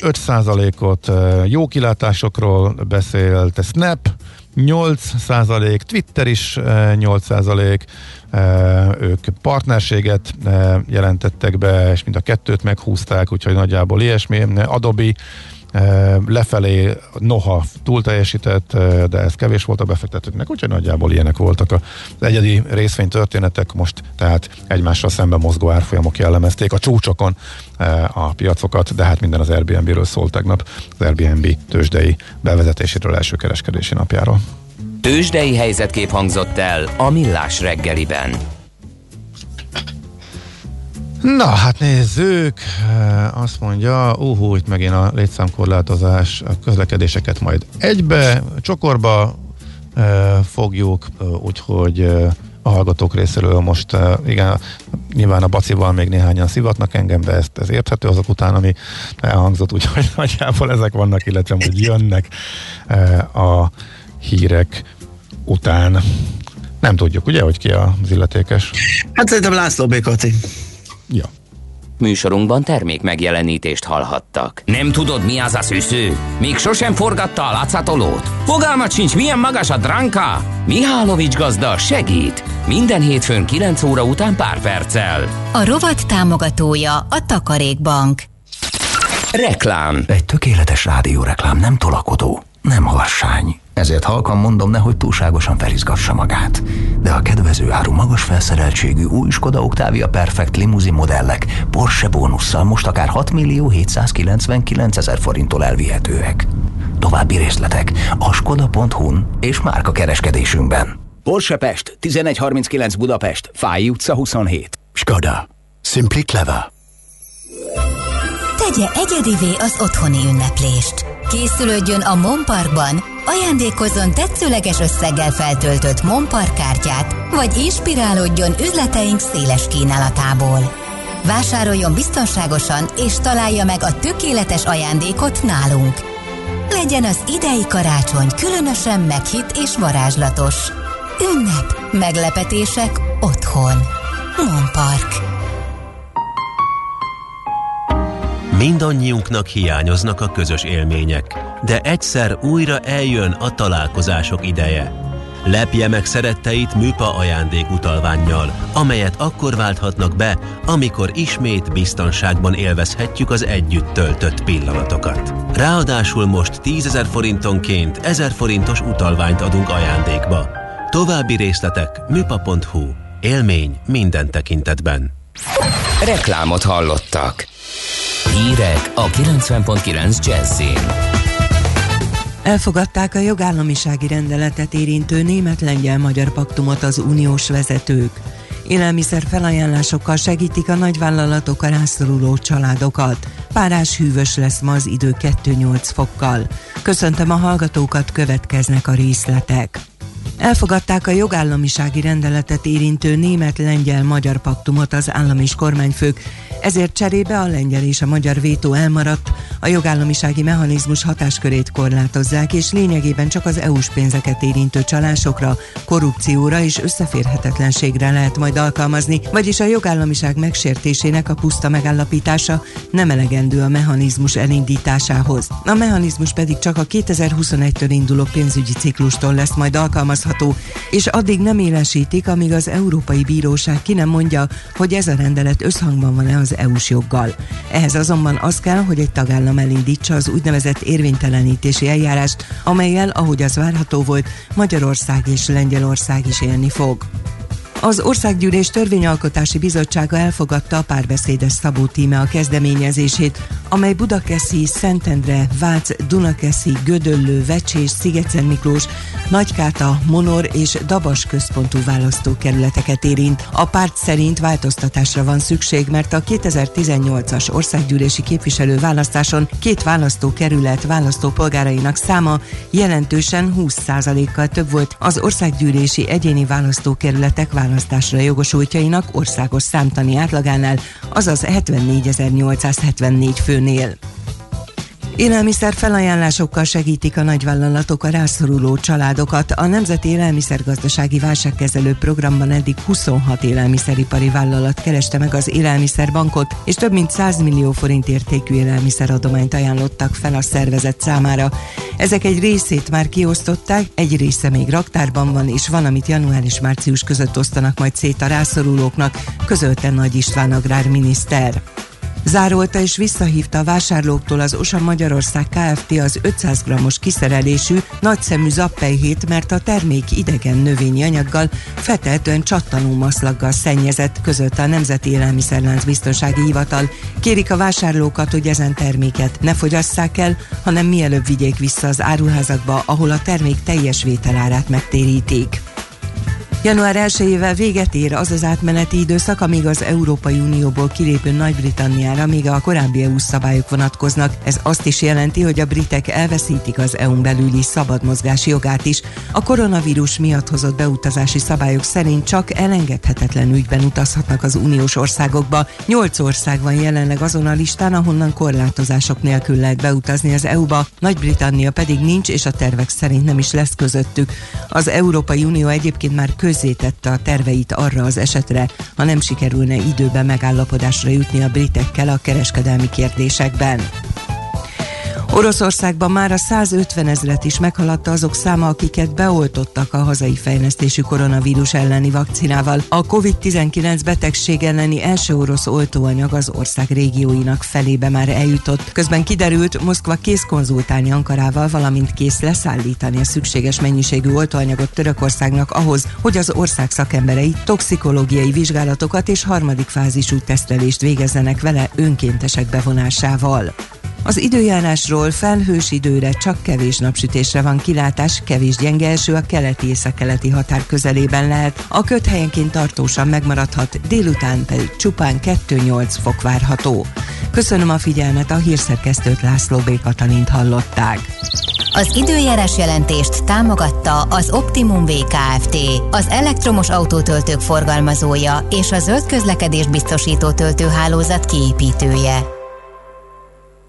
5%-ot, jó kilátásokról beszélt, Snap 8%, Twitter is 8%, ők partnerséget jelentettek be, és mind a kettőt meghúzták, úgyhogy nagyjából ilyesmi. Adobe lefelé noha túlteljesített, de ez kevés volt a befektetőknek, úgyhogy nagyjából ilyenek voltak az egyedi részvénytörténetek, most tehát egymással szemben mozgó árfolyamok jellemezték a csúcsokon a piacokat, de hát minden az Airbnb-ről szólt tegnap, az Airbnb tőzsdei bevezetéséről első kereskedési napjáról. Tőzsdei helyzetkép hangzott el a Millás reggeliben. Na, hát nézzük, azt mondja, itt megint a létszámkorlátozás, a közlekedéseket majd egybe, csokorba fogjuk, úgyhogy a hallgatók részéről most, igen, nyilván a bacival még néhányan szivatnak engem, de ez érthető azok után, ami elhangzott, úgyhogy nagyjából ezek vannak, illetve hogy jönnek a hírek után. Nem tudjuk, ugye, hogy ki az illetékes? Hát szerintem László B. Kati. Ja. Műsorunkban termék megjelenítést hallhattak. Nem tudod, mi az a szűző? Még sosem forgatta a látszatolót? Fogalmat sincs, milyen magas a dránka? Mihálovics gazda segít! Minden hétfőn 9 óra után pár perccel. A rovat támogatója a Takarékbank. Reklám. Egy tökéletes rádióreklám nem tolakodó, nem harsány. Ezért halkan mondom, nehogy túlságosan felizgassa magát. De a kedvező áru, magas felszereltségű új Skoda Octavia Perfect limuzin modellek Porsche bónusszal most akár 6.799.000 forinttól elvihetőek. További részletek a skoda.hu-n és márka kereskedésünkben. Porsche Pest, 1139 Budapest, Fáy utca 27. Skoda. Simply clever. Tegye egyedivé az otthoni ünneplést. Készülődjön a MON Parkban, ajándékozzon tetszőleges összeggel feltöltött MON Park kártyát, vagy inspirálódjon üzleteink széles kínálatából. Vásároljon biztonságosan és találja meg a tökéletes ajándékot nálunk. Legyen az idei karácsony különösen meghitt és varázslatos. Ünnep, meglepetések otthon. MON Park. Mindannyiunknak hiányoznak a közös élmények, de egyszer újra eljön a találkozások ideje. Lepje meg szeretteit műpa ajándékutalvánnyal, amelyet akkor válthatnak be, amikor ismét biztonságban élvezhetjük az együtt töltött pillanatokat. Ráadásul most 10.000 forintonként 1000 forintos utalványt adunk ajándékba. További részletek műpa.hu. Élmény minden tekintetben. Reklámot hallottak. Hírek a 90.9 Jazzin. Elfogadták a jogállamisági rendeletet érintő német-lengyel-magyar paktumot az uniós vezetők. Élelmiszer felajánlásokkal segítik a nagyvállalatok a rászoruló családokat. Párás hűvös lesz ma az idő 2-8 fokkal. Köszöntöm a hallgatókat, következnek a részletek. Elfogadták a jogállamisági rendeletet érintő német-lengyel-magyar paktumot az állam és kormányfők, ezért cserébe a lengyel és a magyar vétó elmaradt, a jogállamisági mechanizmus hatáskörét korlátozzák, és lényegében csak az EU-s pénzeket érintő csalásokra, korrupcióra és összeférhetetlenségre lehet majd alkalmazni, vagyis a jogállamiság megsértésének a puszta megállapítása nem elegendő a mechanizmus elindításához. A mechanizmus pedig csak a 2021-től induló pénzügyi ciklustól lesz majd alkalmazható, és addig nem élesítik, amíg az Európai Bíróság ki nem mondja, hogy ez a rendelet összhangban van-e az EU-s joggal. Ehhez azonban az kell, hogy egy tagállam elindítsa az úgynevezett érvénytelenítési eljárást, amellyel, ahogy az várható volt, Magyarország és Lengyelország is élni fog. Az Országgyűlés Törvényalkotási Bizottsága elfogadta a Párbeszédes Szabó Tíme a kezdeményezését, amely Budakeszi, Szentendre, Vác, Dunakeszi, Gödöllő, Vecsés, Szigetszentmiklós, Nagykáta, Monor és Dabas központú választókerületeket érint. A párt szerint változtatásra van szükség, mert a 2018-as országgyűlési képviselőválasztáson két választókerület választópolgárainak száma jelentősen 20%-kal több volt az országgyűlési egyéni választókerületek választásra jogosultjainak országos számtani átlagánál, azaz 74.874 főnél. Élelmiszer felajánlásokkal segítik a nagyvállalatok a rászoruló családokat. A Nemzeti Élelmiszergazdasági Válságkezelő Programban eddig 26 élelmiszeripari vállalat kereste meg az Élelmiszerbankot, és több mint 100 millió forint értékű élelmiszeradományt ajánlottak fel a szervezet számára. Ezek egy részét már kiosztották, egy része még raktárban van, és valamit január és március között osztanak majd szét a rászorulóknak, közölte Nagy István agrárminiszter. Zárolta és visszahívta a vásárlóktól az OSA Magyarország Kft. Az 500 g-os kiszerelésű, nagyszemű zappelyhét, mert a termék idegen növényi anyaggal, feteltőn csattanó maszlaggal szennyezett, közölte a Nemzeti Élelmiszerlánc Biztonsági Hivatal. Kérik a vásárlókat, hogy ezen terméket ne fogyasszák el, hanem mielőbb vigyék vissza az áruházakba, ahol a termék teljes vételárát megtérítik. Január 1-ével véget ér az az átmeneti időszak, amíg az Európai Unióból kilépő Nagy-Britanniára még a korábbi EU szabályok vonatkoznak. Ez azt is jelenti, hogy a britek elveszítik az EU-n belüli szabad mozgási jogát is. A koronavírus miatt hozott beutazási szabályok szerint csak elengedhetetlen ügyben utazhatnak az uniós országokba. 8 ország van jelenleg azon a listán, ahonnan korlátozások nélkül lehet beutazni az EU-ba, Nagy-Britannia pedig nincs, és a tervek szerint nem is lesz közöttük. Az Európai Unió egyébként már közzétette a terveit arra az esetre, ha nem sikerülne időben megállapodásra jutni a britekkel a kereskedelmi kérdésekben. Oroszországban már a 150 000-et is meghaladta azok száma, akiket beoltottak a hazai fejlesztésű koronavírus elleni vakcinával. A COVID-19 betegség elleni első orosz oltóanyag az ország régióinak felébe már eljutott. Közben kiderült, Moszkva kész konzultálni Ankarával, valamint kész leszállítani a szükséges mennyiségű oltóanyagot Törökországnak ahhoz, hogy az ország szakemberei toxikológiai vizsgálatokat és harmadik fázisú tesztelést végezzenek vele önkéntesek bevonásával. Az időjárásról: felhős időre, csak kevés napsütésre van kilátás, kevés gyenge eső a keleti-északkeleti határ közelében lehet, a köt helyenként tartósan megmaradhat, délután pedig csupán 2-8 fok várható. Köszönöm a figyelmet, a hírszerkesztőt, László B. Katalint hallották. Az időjárás jelentést támogatta az Optimum VKFT, az elektromos autótöltők forgalmazója és a zöld közlekedést biztosító töltőhálózat kiépítője.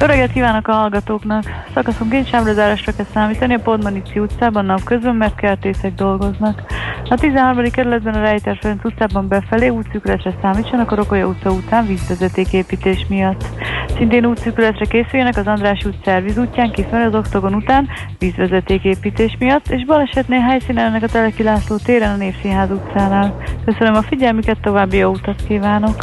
Jó reggelt kívánok a hallgatóknak! Szakaszonként sávlezárásra kell számítani a Podmaniczy utcában napközben, mert kertészek dolgoznak. A 13. kerületben a Rejter Ferenc utcában befelé útszűkületre számítsanak a Rokolya utca után vízvezetéképítés miatt. Szintén útszűkületre készüljenek az Andrássy út Szerviz útján kifelé az Oktogon után vízvezetéképítés miatt, és balesetnél helyszínelnek a Teleki László téren a Népszínház utcánál. Köszönöm a figyelmüket, további jó utat kívánok!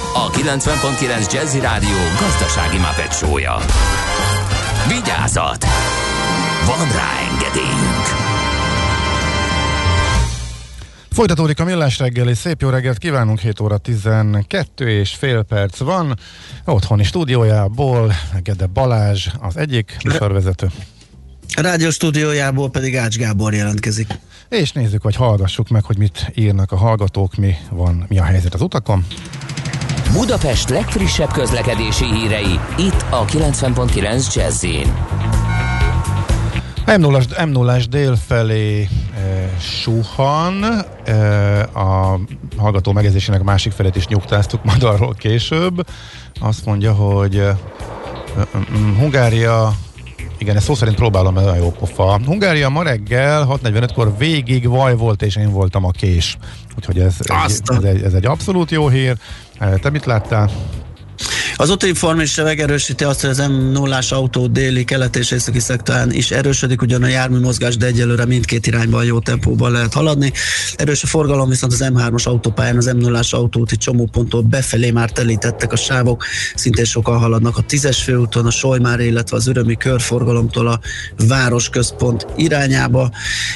a 90.9 Jazzy Rádió gazdasági Muppet Show-ja. Vigyázat! Van rá engedélyünk. Folytatódik a Millás reggeli. Szép jó reggelt kívánunk. 7 óra 12 és fél perc van. Otthoni stúdiójából Gede Balázs az egyik műsorvezető. A rádió stúdiójából pedig Ács Gábor jelentkezik. És nézzük, vagy hallgassuk meg, hogy mit írnak a hallgatók, mi a helyzet az utakon. Budapest legfrissebb közlekedési hírei itt a 90.9 Jazz-én. M0-as dél felé suhan, a hallgató megjegyzésének másik felét is nyugtáztuk majd arról később. Azt mondja, hogy Hungária, igen, ezt szó szerint próbálom, ez olyan jó pofa. Hungária ma reggel 6:45-kor végig vaj volt, és én voltam a kés. Úgyhogy ez egy abszolút jó hír. Te mit láttál? Az útinform is megerősíti azt, hogy az M0-as autó déli, kelet és északi szektorán is erősödik, ugyan a járműmozgás, de egyelőre mindkét irányban jó tempóban lehet haladni. Erős a forgalom, viszont az M3-as autópályán az M0-as autóúti csomóponttól befelé már telítettek a sávok, szintén sokan haladnak a 10-es főúton, a Solymáré, illetve az Ürömi körforgalomtól a városközpont irányába,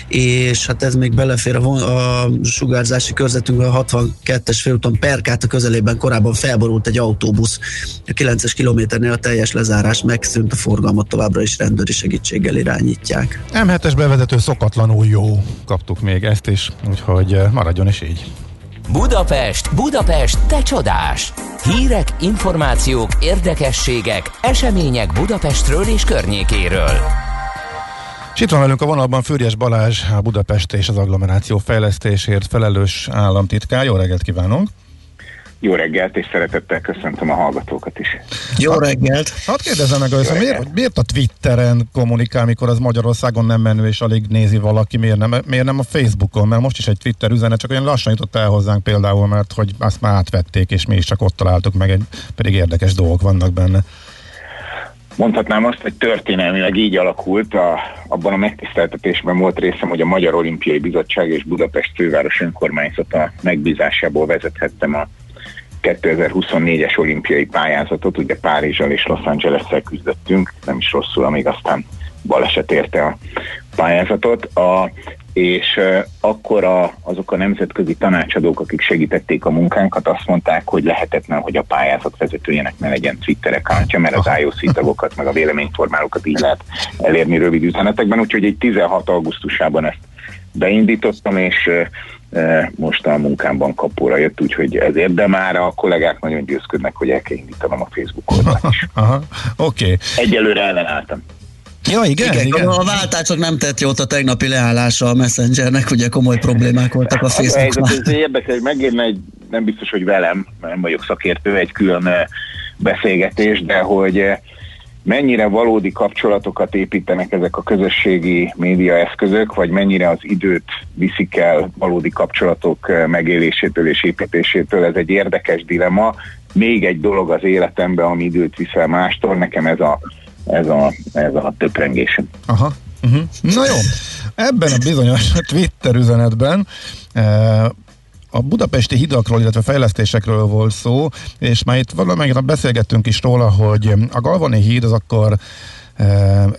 és hát ez még belefér a sugárzási körzetünkben a 62-es főúton Perkáta közelében korábban felborult egy autóbusz. A 9-es kilométernél a teljes lezárás megszűnt, a forgalmat továbbra is rendőri segítséggel irányítják. M7-es bevezető szokatlanul jó. Kaptuk még ezt is, úgyhogy maradjon is így. Budapest, Budapest, te csodás! Hírek, információk, érdekességek, események Budapestről és környékéről. És itt van velünk a vonalban Füriyes Balázs, a Budapest és az agglomeráció fejlesztésért felelős államtitkár. Jó reggelt kívánunk! Jó reggelt, és szeretettel köszöntöm a hallgatókat is. Jó reggelt! Hát kérdezem meg először, miért a Twitteren kommunikál, mikor az Magyarországon nem menő, és alig nézi valaki, miért nem a Facebookon? Mert most is egy Twitter üzenet, csak olyan lassan jutott el hozzánk például, mert hogy azt már átvették, és mi is csak ott találtuk meg, pedig érdekes dolgok vannak benne. Mondhatnám azt, hogy történelmileg így alakult, abban a megtiszteltetésben volt részem, hogy a Magyar Olimpiai Bizottság és Budapest Főváros Önkormányzata megbízásából vezethettem a 2024-es olimpiai pályázatot, ugye Párizsal és Los Angeles-szel küzdöttünk, nem is rosszul, amíg aztán baleset érte a pályázatot, és akkor azok a nemzetközi tanácsadók, akik segítették a munkánkat, azt mondták, hogy lehetetlen, hogy a pályázat vezetőjének ne legyen Twitter accountja, mert az IOC tagokat, meg a véleményformálókat így lehet elérni rövid üzenetekben, úgyhogy egy 16. augusztusában ezt beindítottam, és most a munkámban kapóra jött, úgyhogy ezért, de már a kollégák nagyon győzködnek, hogy el kell indítanom a Facebook oldalt is. Okay. Egyelőre ellenálltam. Ja, igen. A váltások nem tett jót a tegnapi leállása a Messengernek, ugye komoly problémák voltak a Facebooknál. Ez érdekes, hogy megérne egy, nem biztos, hogy velem, nem vagyok szakértő, egy külön beszélgetés, de hogy mennyire valódi kapcsolatokat építenek ezek a közösségi médiaeszközök, vagy mennyire az időt viszik el valódi kapcsolatok megélésétől és építésétől, ez egy érdekes dilemma. Még egy dolog az életemben, ami időt viszel mástól, nekem ez a töprengésem. Aha. Uh-huh. Na jó, ebben a bizonyos Twitter üzenetben a budapesti hidakról, illetve fejlesztésekről volt szó, és már itt valamelyik beszélgettünk is róla, hogy a Galvani híd az akkor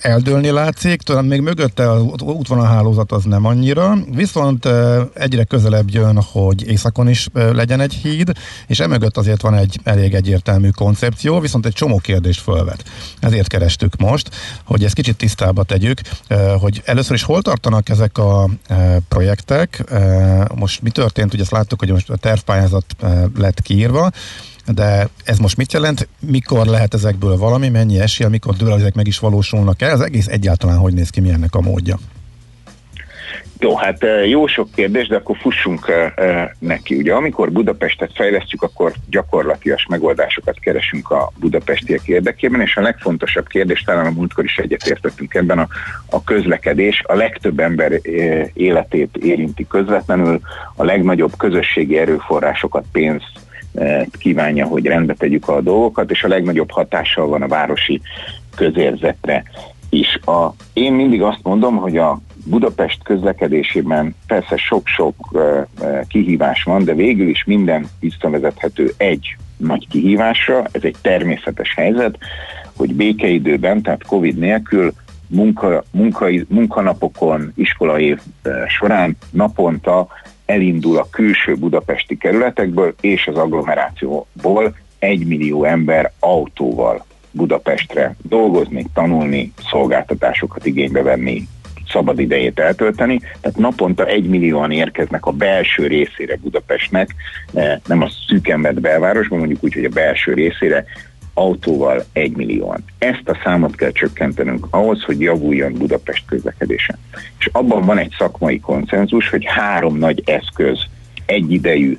eldőlni látszik, talán még mögötte az útvonalhálózat az nem annyira, viszont egyre közelebb jön, hogy északon is legyen egy híd, és emögött azért van egy elég egyértelmű koncepció, viszont egy csomó kérdést fölvet. Ezért kerestük most, hogy ezt kicsit tisztába tegyük, hogy először is hol tartanak ezek a projektek, most mi történt, ugye ezt láttuk, hogy most a tervpályázat lett kiírva, de ez most mit jelent? Mikor lehet ezekből valami? Mennyi esélye? Mikor ezek meg is valósulnak el? Az egész egyáltalán hogy néz ki, mi ennek a módja? Jó, hát jó sok kérdés, de akkor fussunk neki. Ugye, amikor Budapestet fejlesztjük, akkor gyakorlatias megoldásokat keresünk a budapestiek érdekében, és a legfontosabb kérdés, talán a múltkor is egyetértettünk ebben, a közlekedés. A legtöbb ember életét érinti közvetlenül, a legnagyobb közösségi erőforrásokat, pénzt kívánja, hogy rendbe tegyük a dolgokat, és a legnagyobb hatással van a városi közérzetre is. Én mindig azt mondom, hogy a Budapest közlekedésében persze sok-sok kihívás van, de végül is minden visszavezethető egy nagy kihívásra. Ez egy természetes helyzet, hogy békeidőben, tehát Covid nélkül munkanapokon, iskolai év során naponta elindul a külső budapesti kerületekből és az agglomerációból 1 millió ember autóval Budapestre dolgozni, tanulni, szolgáltatásokat igénybe venni, szabad idejét eltölteni, tehát naponta 1 millióan érkeznek a belső részére Budapestnek, nem a szűken vett belvárosban, mondjuk úgy, hogy a belső részére autóval 1 millióan. Ezt a számot kell csökkentenünk ahhoz, hogy javuljon Budapest közlekedése. És abban van egy szakmai konszenzus, hogy 3 nagy eszköz egyidejű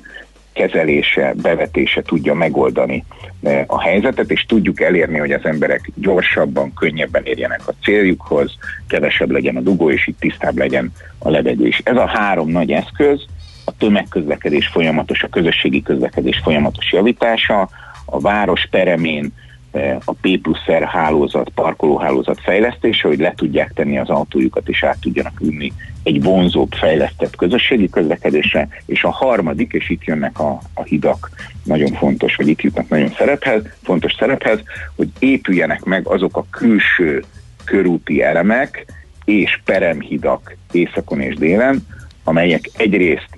kezelése, bevetése tudja megoldani a helyzetet, és tudjuk elérni, hogy az emberek gyorsabban, könnyebben érjenek a céljukhoz, kevesebb legyen a dugó, és így tisztább legyen a levegés. Ez a 3 nagy eszköz, a tömegközlekedés folyamatos, a közösségi közlekedés folyamatos javítása, a város peremén a P+R hálózat, parkolóhálózat fejlesztése, hogy le tudják tenni az autójukat és át tudjanak ülni egy vonzóbb, fejlesztett közösségi közlekedésre, és a harmadik, és itt jönnek a hidak, nagyon fontos, vagy itt jutnak nagyon fontos szerephez, hogy épüljenek meg azok a külső körúti elemek és peremhidak északon és délen, amelyek egyrészt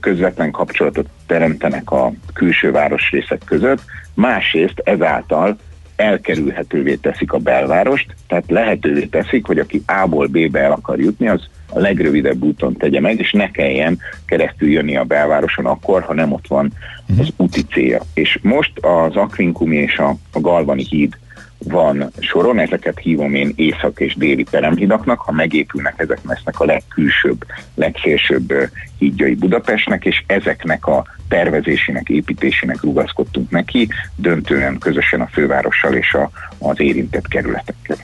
közvetlen kapcsolatot teremtenek a külső városrészek között, másrészt ezáltal elkerülhetővé teszik a belvárost, tehát lehetővé teszik, hogy aki A-ból B-be el akar jutni, az a legrövidebb úton tegye meg, és ne kelljen keresztül jönni a belvároson akkor, ha nem ott van az úti célja. És most az Aquincumi és a Galvani híd van soron, ezeket hívom én észak- és déli peremhidaknak, ha megépülnek, ezek lesznek a legkülsőbb, legszélsőbb hídjai Budapestnek, és ezeknek a tervezésének, építésének rugaszkodtunk neki, döntően közösen a fővárossal és az érintett kerületekkel.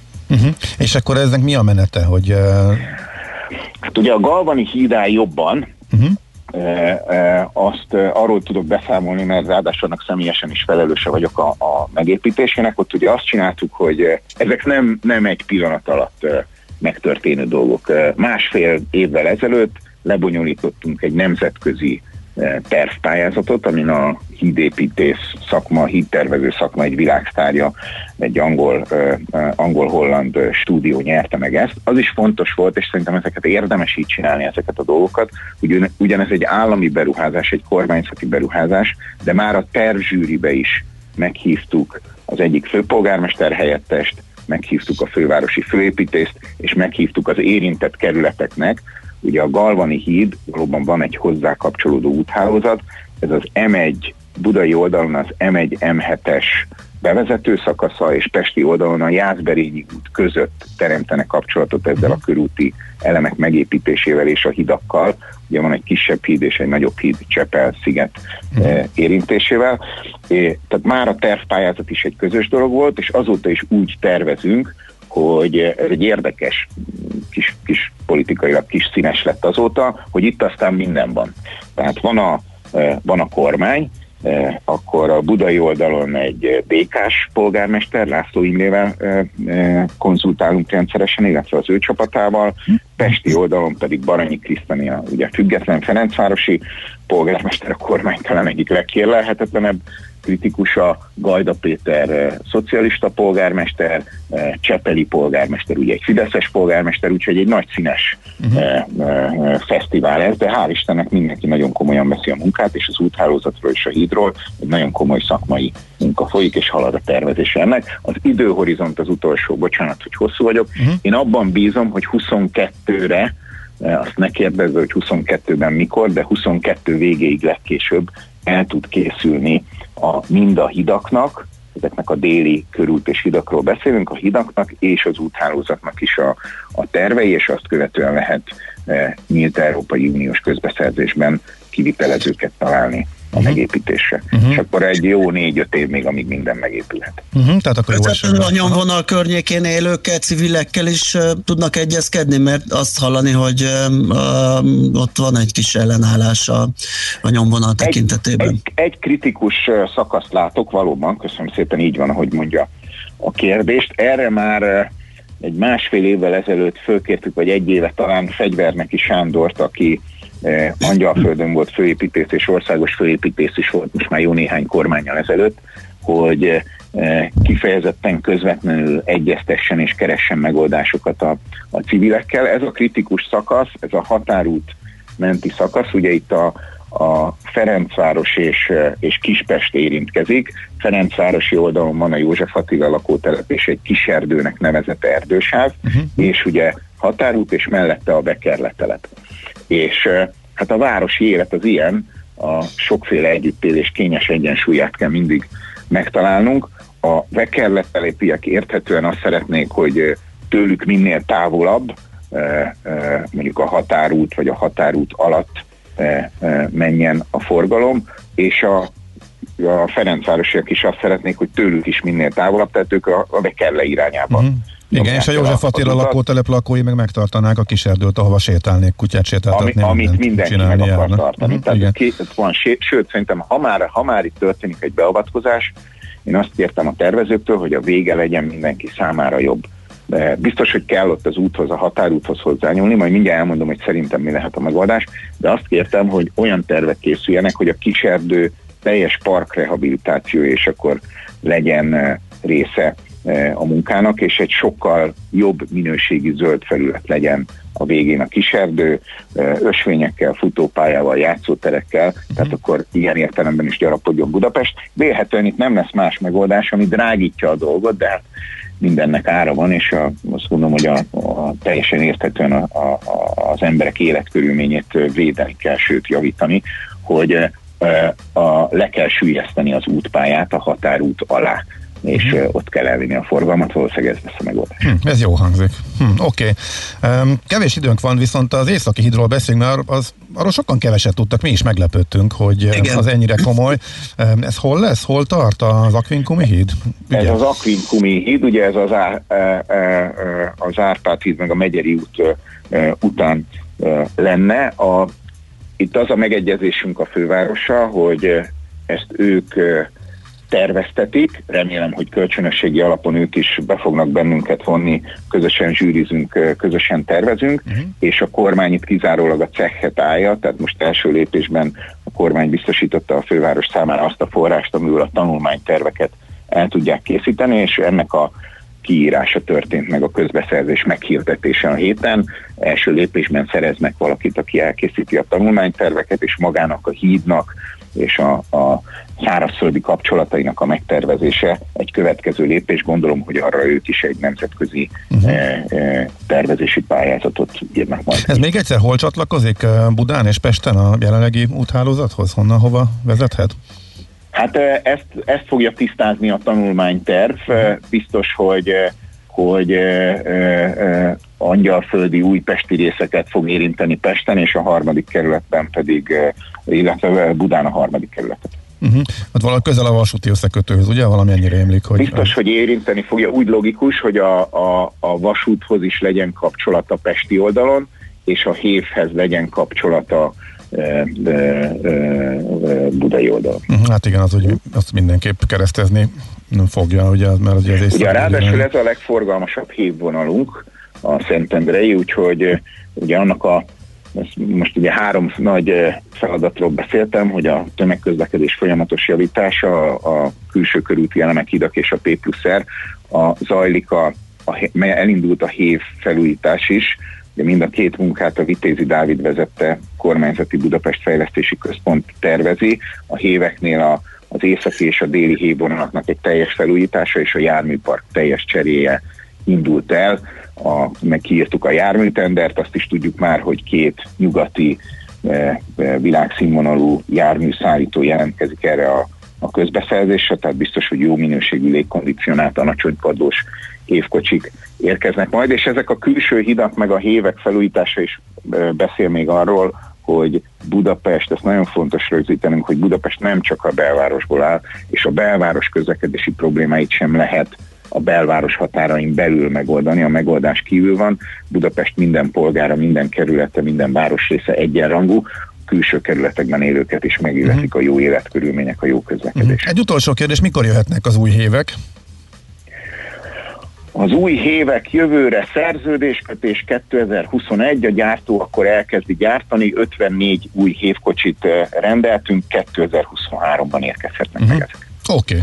És akkor eznek mi a menete? Hogy, Hát ugye a Galvani hídál jobban, azt arról tudok beszámolni, mert ráadásul annak személyesen is felelőse vagyok a megépítésének. Ott ugye azt csináltuk, hogy ezek nem egy pillanat alatt megtörténő dolgok. Másfél évvel ezelőtt lebonyolítottunk egy nemzetközi tervpályázatot, amin a hídépítész szakma, hídtervező szakma egy világsztárja, egy angol-holland stúdió nyerte meg ezt. Az is fontos volt, és szerintem ezeket érdemes így csinálni, ezeket a dolgokat, ugyanez egy állami beruházás, egy kormányzati beruházás, de már a tervzsűribe is meghívtuk az egyik főpolgármester helyettest, meghívtuk a fővárosi főépítészt, és meghívtuk az érintett kerületeknek. Ugye a Galvani híd, valóban van egy hozzá kapcsolódó úthálózat, ez az M1 budai oldalon az M1-M7-es bevezető szakasza, és pesti oldalon a Jászberényi út között teremtene kapcsolatot ezzel a körúti elemek megépítésével és a hidakkal. Ugye van egy kisebb híd és egy nagyobb híd Csepel-sziget érintésével. Tehát már a tervpályázat is egy közös dolog volt, és azóta is úgy tervezünk, hogy ez egy érdekes, kis politikailag kis színes lett azóta, hogy itt aztán minden van. Tehát van a kormány, akkor a budai oldalon egy DK-s polgármester, László Imrével konzultálunk rendszeresen, illetve az ő csapatával, pesti oldalon pedig Baranyi Krisztina, ugye független ferencvárosi polgármester, a kormány talán egyik legkérlelhetetlenebb kritikusa, Gajda Péter szocialista polgármester, csepeli polgármester, ugye egy fideszes polgármester, úgyhogy egy nagy színes fesztivál ez, de hál' Istennek mindenki nagyon komolyan veszi a munkát, és az úthálózatról és a hídról egy nagyon komoly szakmai munka folyik, és halad a tervezés ennek. Az időhorizont az utolsó, bocsánat, hogy hosszú vagyok. Én abban bízom, hogy 22-re, azt ne kérdezz, hogy 22-ben mikor, de 22 végéig legkésőbb el tud készülni mind a hidaknak, ezeknek a déli körút és hidakról beszélünk, a hidaknak és az úthálózatnak is a tervei, és azt követően lehet nyílt Európai Uniós közbeszerzésben kivitelezőket találni a megépítésre. És akkor egy jó 4-5 év még, amíg minden megépülhet. Tehát akkor a nyomvonal környékén élőkkel, civilekkel is tudnak egyezkedni, mert azt hallani, hogy ott van egy kis ellenállás a nyomvonal tekintetében. Egy kritikus szakaszt látok valóban, köszönöm szépen, így van, ahogy mondja a kérdést. Erre már egy 1,5 évvel ezelőtt fölkértük, vagy 1 éve talán Fegyverneki Sándort, aki Angyalföldön volt főépítész és országos főépítész is volt most már jó néhány kormánnyal ezelőtt, hogy kifejezetten közvetlenül egyeztessen és keressen megoldásokat a civilekkel. Ez a kritikus szakasz, ez a határút menti szakasz, ugye itt a Ferencváros és Kispest érintkezik. Ferencvárosi oldalon van a József Attila lakótelep és egy kis erdőnek nevezett erdősáv, és ugye határút, és mellette a Bekerle telep. És hát a városi élet az ilyen, a sokféle együttélés kényes egyensúlyát kell mindig megtalálnunk. A Bekerle telepiek érthetően azt szeretnék, hogy tőlük minél távolabb, mondjuk a határút vagy a határút alatt menjen a forgalom, és a Ferencvárosiak is azt szeretnék, hogy tőlük is minél távolabb, tehát ők a Bekerle irányában. Igen, és a József Attila lakótelep lakói meg megtartanák a kis erdőt, ahova sétálnék, kutyát sétáltatni. Amit mindenki meg akar tartani. Tehát van, sőt, szerintem ha már itt történik egy beavatkozás, én azt kértem a tervezőktől, hogy a vége legyen mindenki számára jobb. De biztos, hogy kell ott az úthoz, a határúthoz hozzányúlni, majd mindjárt elmondom, hogy szerintem mi lehet a megoldás, de azt kértem, hogy olyan tervek készüljenek, hogy a kis erdő teljes parkrehabilitáció, és akkor legyen része a munkának, és egy sokkal jobb minőségi zöld felület legyen a végén a kiserdő, ösvényekkel, futópályával, játszóterekkel, tehát akkor ilyen értelemben is gyarapodjon Budapest. Vélhetően itt nem lesz más megoldás, ami drágítja a dolgot, de hát mindennek ára van, és azt gondolom, hogy teljesen érthetően az emberek életkörülményét védeni kell, sőt javítani, hogy le kell süllyeszteni az útpályát a határút alá, és ott kell elvinni a forgalmat, valószínűleg ez lesz a megoldás. Ez jó hangzik. Oké. Kevés időnk van, viszont az északi hídról beszélünk, mert arról sokan keveset tudtak, mi is meglepődtünk, hogy az ennyire komoly. Ez hol lesz? Hol tart az Aquincumi híd? Ugye? Ez az Aquincumi híd, ugye ez az Árpád híd, meg a Megyeri út után lenne. Itt az a megegyezésünk a fővárossal, hogy ezt ők terveztetik, remélem, hogy kölcsönösségi alapon ők is be fognak bennünket vonni, közösen zsűrizünk, közösen tervezünk, és a kormány itt kizárólag a cechet állja, tehát most első lépésben a kormány biztosította a főváros számára azt a forrást, amiből a tanulmányterveket el tudják készíteni, és ennek a kiírása történt meg a közbeszerzés meghirdetésen a héten. Első lépésben szereznek valakit, aki elkészíti a tanulmányterveket, és magának a hídnak és a szárazföldi kapcsolatainak a megtervezése egy következő lépés, gondolom, hogy arra ők is egy nemzetközi tervezési pályázatot írnak majd. Ez még egyszer hol csatlakozik Budán és Pesten a jelenlegi úthálózathoz? Honnan, hova vezethet? Hát ezt fogja tisztázni a tanulmányterv. Biztos, hogy angyalföldi újpesti részeket fog érinteni Pesten, és a 3. kerületben pedig, illetve Budán a 3. kerületet. Hát valahol közel a vasúti összekötőhöz, ugye? Valami ennyire emlik, hogy... Biztos, hogy érinteni fogja. Úgy logikus, hogy a vasúthoz is legyen kapcsolata pesti oldalon, és a hévhez legyen kapcsolata budai oldalon. Hát igen, azt mindenképp keresztezni nem fogja, ugye? Mert ugye ráadásul ez a legforgalmasabb hévvonalunk, a szentendrei, úgyhogy ugye annak most ugye 3 nagy feladatról beszéltem, hogy a tömegközlekedés folyamatos javítása, a külső körúti elemek, hidak és a P+R, zajlik, elindult a hév felújítás is, de mind a 2 munkát a Vitézi Dávid vezette kormányzati Budapest Fejlesztési Központ tervezi, a héveknél az északi és a déli hévvonalaknak egy teljes felújítása és a járműpark teljes cseréje indult el, meg kiírtuk a járműtendert, azt is tudjuk már, hogy 2 nyugati világszínvonalú járműszállító jelentkezik erre a közbeszerzésre, tehát biztos, hogy jó minőségű légkondicionált, alacsonypadlós évkocsik érkeznek majd, és ezek a külső hidak meg a hévek felújítása is beszél még arról, hogy Budapest, ezt nagyon fontos rögzítenünk, hogy Budapest nem csak a belvárosból áll, és a belváros közlekedési problémáit sem lehet a belváros határain belül megoldani, a megoldás kívül van. Budapest minden polgára, minden kerülete, minden városrésze egyenrangú, külső kerületekben élőket is megilletik a jó életkörülmények, a jó közlekedés. Egy utolsó kérdés, mikor jöhetnek az új hévek? Az új hévek jövőre szerződéskötés 2021, a gyártó akkor elkezdi gyártani, 54 új hévkocsit rendeltünk, 2023-ban érkezhetnek meg ezek. Oké.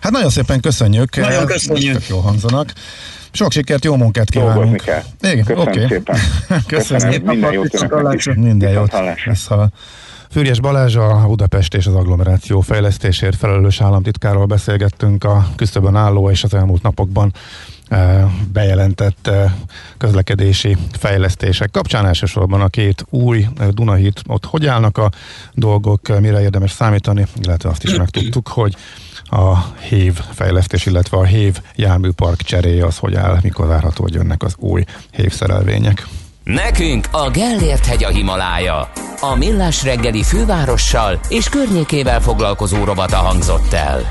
Hát nagyon szépen köszönjük. Nagyon köszönjük. Most jól hangzanak. Sok sikert, jó munkát kívánunk. Igen, köszönöm szépen. Köszönöm. Minden jót önöknek. Minden jót. Füriyes Balázs, a Budapest és az agglomeráció fejlesztésért felelős államtitkárral beszélgettünk a küszöbön álló és az elmúlt napokban bejelentett közlekedési fejlesztések kapcsán, elsősorban a két új Dunahíd, ott hogy állnak a dolgok, mire érdemes számítani, illetve azt is megtudtuk, hogy a hév fejlesztés, illetve a hév járműpark cseréje az hogy áll, mikor várható, hogy jönnek az új hév szerelvények. Nekünk a Gellért hegy a Himalája. A Millás reggeli fővárossal és környékével foglalkozó rovata hangzott el.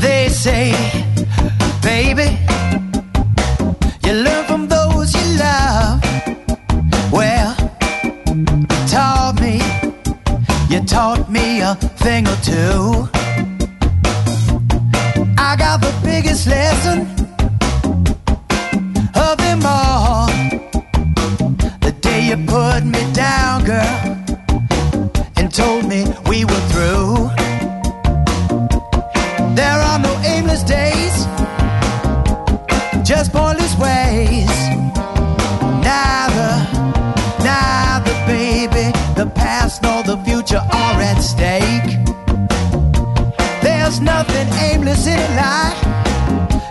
They say, baby, you learn from those you love. Well, you taught me a thing or two. I got the biggest lesson of them all. The day you put me down, girl, and told me we were through. There are no aimless days, just pointless ways. Neither, baby, the past nor the future are at stake. There's nothing aimless in life.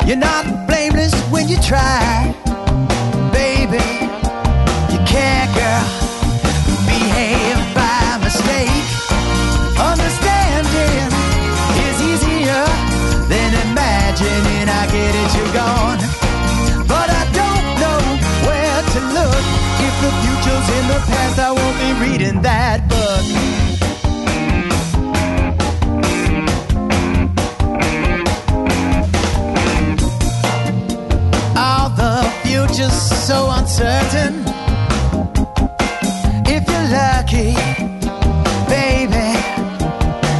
You're not blameless when you try. Baby, you can't, girl, behave by mistake. Understanding is easier than imagining. I get it, you're gone, but I don't know where to look. If the future's in the past, I won't be reading that book. Just so uncertain. If you're lucky, baby,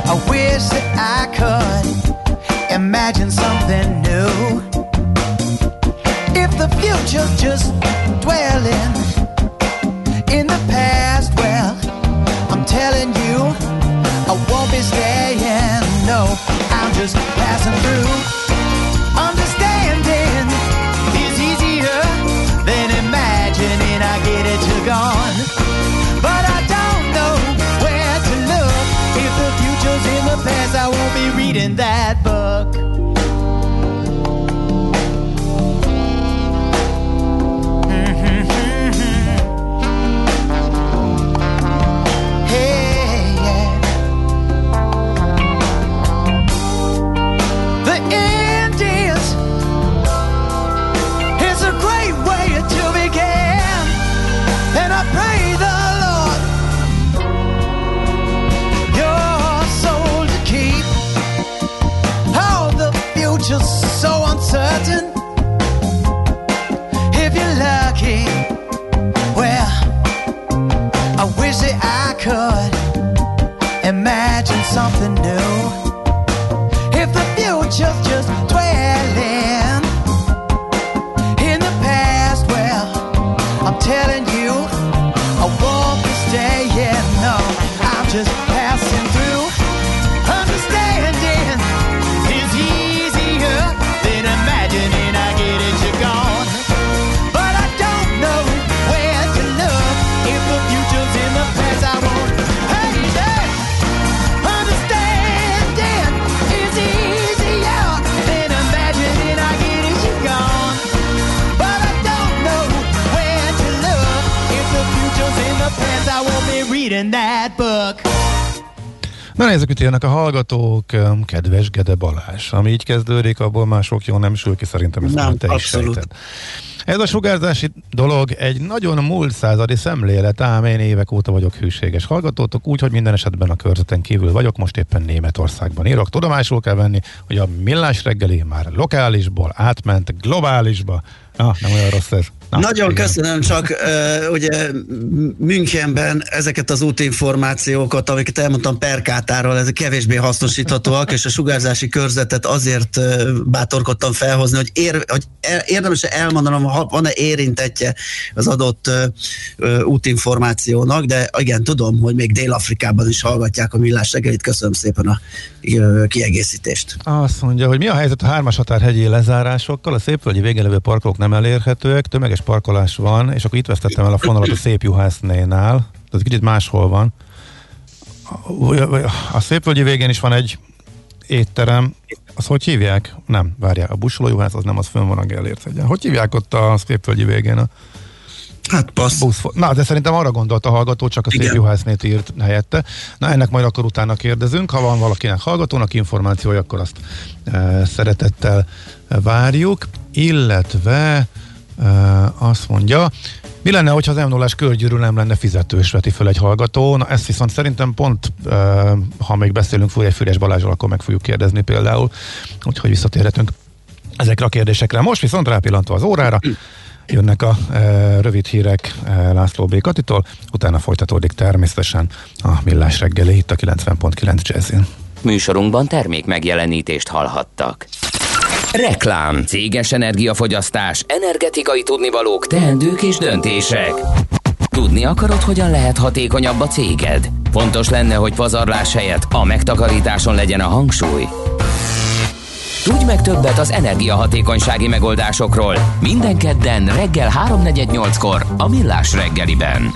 I wish that I could imagine something new. If the future's just dwelling in the past, well, I'm telling you, I won't be staying. No, I'm just passing through. Gone, but I don't know where to look. If the future's in the past, I won't be reading that book. Hey, yeah. The end is a great way to begin. And I pray the Lord your soul to keep. Oh, the future's so uncertain. If you're lucky, well, I wish that I could imagine something new. If the future's just dwelling in the past, well, I'm telling you, I won't be staying, no, I'm just passing through. Understanding is easier than imagining. I get it, you're gone, but I don't know where to look. If the future's in the past, I won't hate it. Understanding is easier than imagining. I get it, you're gone, but I don't know where to look. If the future's in the past, I won't be reading that book. Na nézzük, mit jönnek a hallgatók. Kedves Gede Balázs, ami így kezdődik, abból már sok jó nem sül ki, szerintem ezt nem, te is sejted. Ez a sugárzási dolog egy nagyon múlt századi szemlélet, ám én évek óta vagyok hűséges hallgatótok, úgyhogy minden esetben a körzeten kívül vagyok, most éppen Németországban írok. Tudomásul kell venni, hogy a Millás reggeli már lokálisból átment globálisba. Ah, nem olyan rossz ez. Na, nagyon igen. Köszönöm, csak ugye Münchenben ezeket az útinformációkat, amiket elmondtam perkátáról, ezek kevésbé hasznosíthatóak, és a sugárzási körzetet azért bátorkodtam felhozni, hogy, érdemes elmondanom, ha van-e érintetje az adott útinformációnak, de igen, tudom, hogy még Dél-Afrikában is hallgatják a Millás reggelit. Köszönöm szépen a kiegészítést. Azt mondja, hogy mi a helyzet a hármas határhegyi lezárásokkal, a szépvölgyi végen levő parkolók nem elérhetőek, tömeges parkolás van, és akkor itt vesztettem el a fonalat a Szépjuhásznénál, ez kicsit máshol van. A Szépvölgyi végén is van egy étterem, azt hogy hívják? Nem, várják, a Bussolójuhász az nem, az fönn van a Gellért hegyen. Hogy hívják ott a Szépvölgyi végén a... Hát passz. Na, de szerintem arra gondolt a hallgató, csak a Szépjuhásznét írt helyette. Na, ennek majd akkor utána kérdezünk. Ha van valakinek hallgatónak információja, akkor azt szeretettel várjuk. Illetve azt mondja, mi lenne, hogyha az M0-as körgyűrű nem lenne fizetős, veti föl egy hallgató. Na, ezt viszont szerintem pont, ha még beszélünk Füles Balázsról, akkor meg fogjuk kérdezni például. Úgyhogy visszatérhetünk ezekre a kérdésekre. Most viszont rápillantva az órára, jönnek a rövid hírek László B. Katitól, utána folytatódik természetesen a Millás reggeli itt a 90.9 Jazzin. Műsorunkban termék megjelenítést hallhattak. Reklám, céges energiafogyasztás, energetikai tudnivalók, teendők és döntések. Tudni akarod, hogyan lehet hatékonyabb a céged? Fontos lenne, hogy pazarlás helyett a megtakarításon legyen a hangsúly. Tudj meg többet az energiahatékonysági megoldásokról minden kedden reggel 3:48-kor a Millás reggeliben.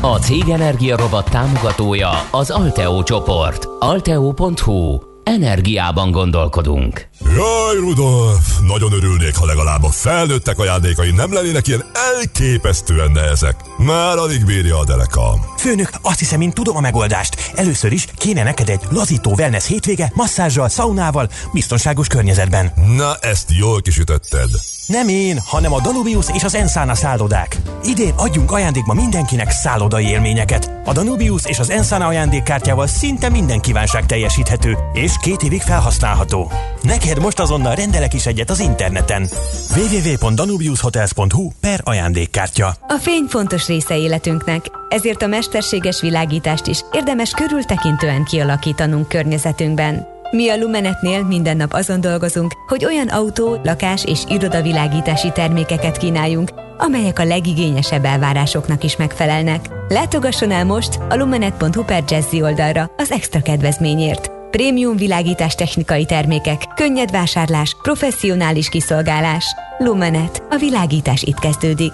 A Cégenergia rovat támogatója az Alteo csoport. Alteo.hu. Energiában gondolkodunk. Jaj, Rudolf! Nagyon örülnék, ha legalább a felnőttek ajándékai nem lennének ilyen elképesztően nehezek. Már alig bírja a derekam. Főnök, azt hiszem, én tudom a megoldást. Először is kéne neked egy lazító wellness hétvége, masszázsal, szaunával, biztonságos környezetben. Na, ezt jól kisütötted. Nem én, hanem a Danubius és az Enszána szállodák. Idén adjunk ajándékba mindenkinek szállodai élményeket. A Danubius és az Enszána ajándékkártyával szinte minden kívánság teljesíthető, és 2 évig felhasználható. Neked most azonnal rendelek is egyet az interneten. www.danubiushotels.hu/ajándékkártya. A fény fontos része életünknek, ezért a mesterséges világítást is érdemes körültekintően kialakítanunk környezetünkben. Mi a Lumenetnél minden nap azon dolgozunk, hogy olyan autó, lakás és irodavilágítási termékeket kínáljunk, amelyek a legigényesebb elvárásoknak is megfelelnek. Látogasson el most a lumenet.hu/jazzy oldalra az extra kedvezményért. Prémium világítás technikai termékek, könnyed vásárlás, professzionális kiszolgálás. Lumenet. A világítás itt kezdődik.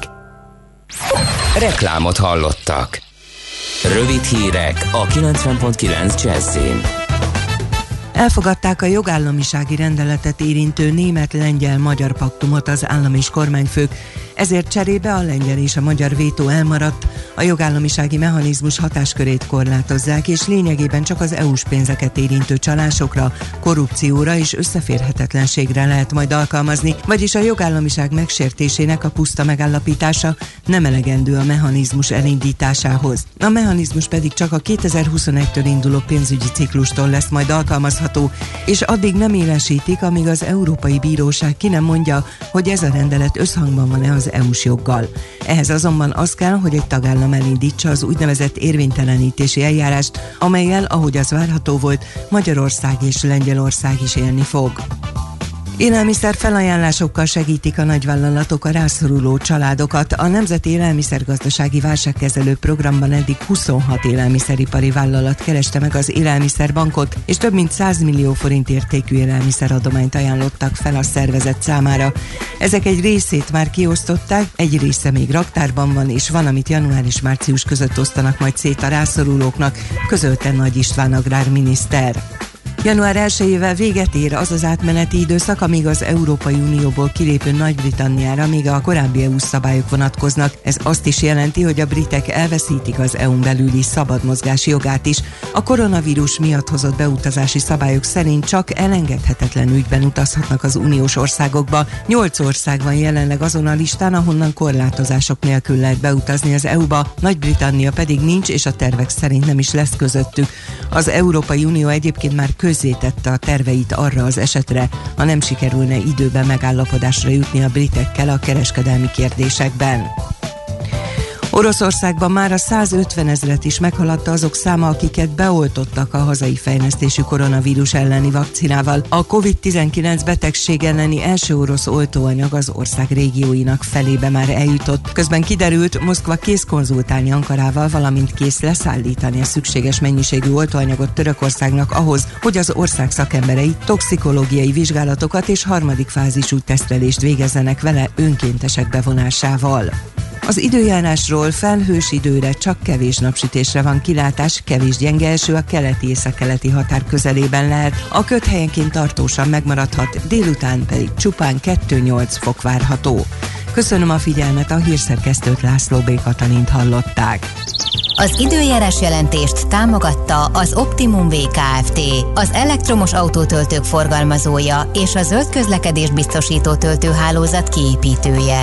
Reklámot hallottak. Rövid hírek a 90.9 Jazzyn. Elfogadták a jogállamisági rendeletet érintő német-lengyel-magyar paktumot az állam és kormányfők, ezért cserébe a lengyel és a magyar vétó elmaradt, a jogállamisági mechanizmus hatáskörét korlátozzák, és lényegében csak az EU-s pénzeket érintő csalásokra, korrupcióra és összeférhetetlenségre lehet majd alkalmazni, vagyis a jogállamiság megsértésének a puszta megállapítása nem elegendő a mechanizmus elindításához. A mechanizmus pedig csak a 2021-től induló pénzügyi ciklustól lesz majd alkalmazható, és addig nem élesítik, amíg az Európai Bíróság ki nem mondja, hogy ez a rendelet összhangban van-e az EU-s joggal. Ehhez azonban az kell, hogy egy tagállam elindítsa az úgynevezett érvénytelenítési eljárást, amellyel, ahogy az várható volt, Magyarország és Lengyelország is élni fog. Élelmiszer felajánlásokkal segítik a nagyvállalatok a rászoruló családokat. A Nemzeti Élelmiszergazdasági Válságkezelő Programban eddig 26 élelmiszeripari vállalat kereste meg az Élelmiszerbankot, és több mint 100 millió forint értékű élelmiszeradományt ajánlottak fel a szervezet számára. Ezek egy részét már kiosztották, egy része még raktárban van, és van, amit január és március között osztanak majd szét a rászorulóknak, közölte Nagy István agrárminiszter. Január 1-ével véget ér az az átmeneti időszak, amíg az Európai Unióból kilépő Nagy-Britanniára még a korábbi EU szabályok vonatkoznak. Ez azt is jelenti, hogy a britek elveszítik az EU-n belüli szabad mozgási jogát is. A koronavírus miatt hozott beutazási szabályok szerint csak elengedhetetlen ügyben utazhatnak az uniós országokba. 8 ország van jelenleg azon a listán, ahonnan korlátozások nélkül lehet beutazni az EU-ba, Nagy-Britannia pedig nincs, és a tervek szerint nem is lesz közöttük. Az Európai Unió egyébként már közzétette a terveit arra az esetre, ha nem sikerülne időben megállapodásra jutni a britekkel a kereskedelmi kérdésekben. Oroszországban már a 150 000-et is meghaladta azok száma, akiket beoltottak a hazai fejlesztésű koronavírus elleni vakcinával. A COVID-19 betegség elleni első orosz oltóanyag az ország régióinak felébe már eljutott. Közben kiderült, Moszkva kész konzultálni Ankarával, valamint kész leszállítani a szükséges mennyiségű oltóanyagot Törökországnak ahhoz, hogy az ország szakemberei toxikológiai vizsgálatokat és harmadik fázisú tesztelést végezzenek vele önkéntesek bevonásával. Az időjárásról: felhős időre, csak kevés napsütésre van kilátás, kevés gyenge eső a keleti-északkeleti határ közelében lehet. A köd helyenként tartósan megmaradhat, délután pedig csupán 2-8 fok várható. Köszönöm a figyelmet, a hírszerkesztőt, László B. Katalint hallották. Az időjárás jelentést támogatta az Optimum VKFT, az elektromos autótöltők forgalmazója és a zöld közlekedés biztosító töltőhálózat kiépítője.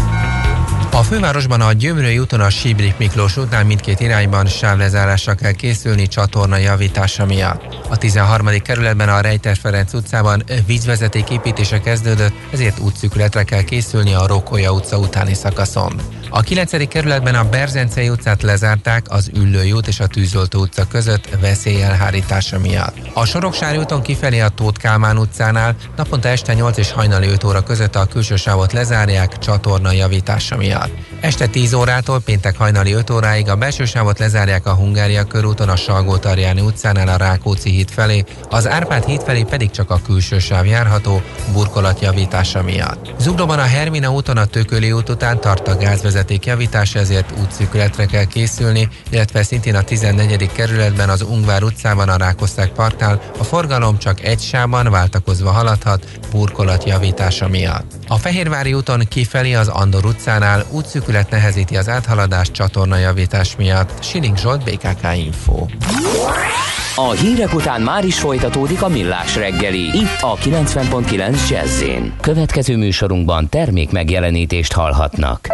A fővárosban a Gyömrői úton a Sibrik Miklós útnál mindkét irányban sávlezárásra kell készülni csatorna javítása miatt. A 13. kerületben a Rejter Ferenc utcában vízvezeték építése kezdődött, ezért útszükületre kell készülni a Rókolya utca utáni szakaszon. A 9. kerületben a Berzencei utcát lezárták az Üllői út és a Tűzoltó utca között veszélyelhárítása miatt. A Soroksári úton kifelé a Tóth Kálmán utcánál naponta este 8 és hajnali 5 óra között a külső sávot lezárják csatorna javítása miatt. Este 10 órától péntek hajnali 5 óráig a belső sávot lezárják a Hungária körúton a Salgótarjáni utcánál a Rákóczi híd felé, az Árpád híd felé pedig csak a külső sáv járható burkolatjavítása miatt. Zuglóban a Hermina úton a Tököli út után tart a gázvezeték javítása, ezért útszükületre kell készülni, illetve szintén a 14. kerületben az Ungvár utcában a Rákoszták parknál a forgalom csak egy sávban váltakozva haladhat burkolatjavítása miatt. A Fehérvári úton kifelé az Andor utcánál útszükület nehezíti az áthaladást csatornajavítás miatt. Siling Zsolt, BKK Info. A hírek után már is folytatódik a Millás reggeli, itt a 90.9 Jazz-in. Következő műsorunkban termék megjelenítést hallhatnak.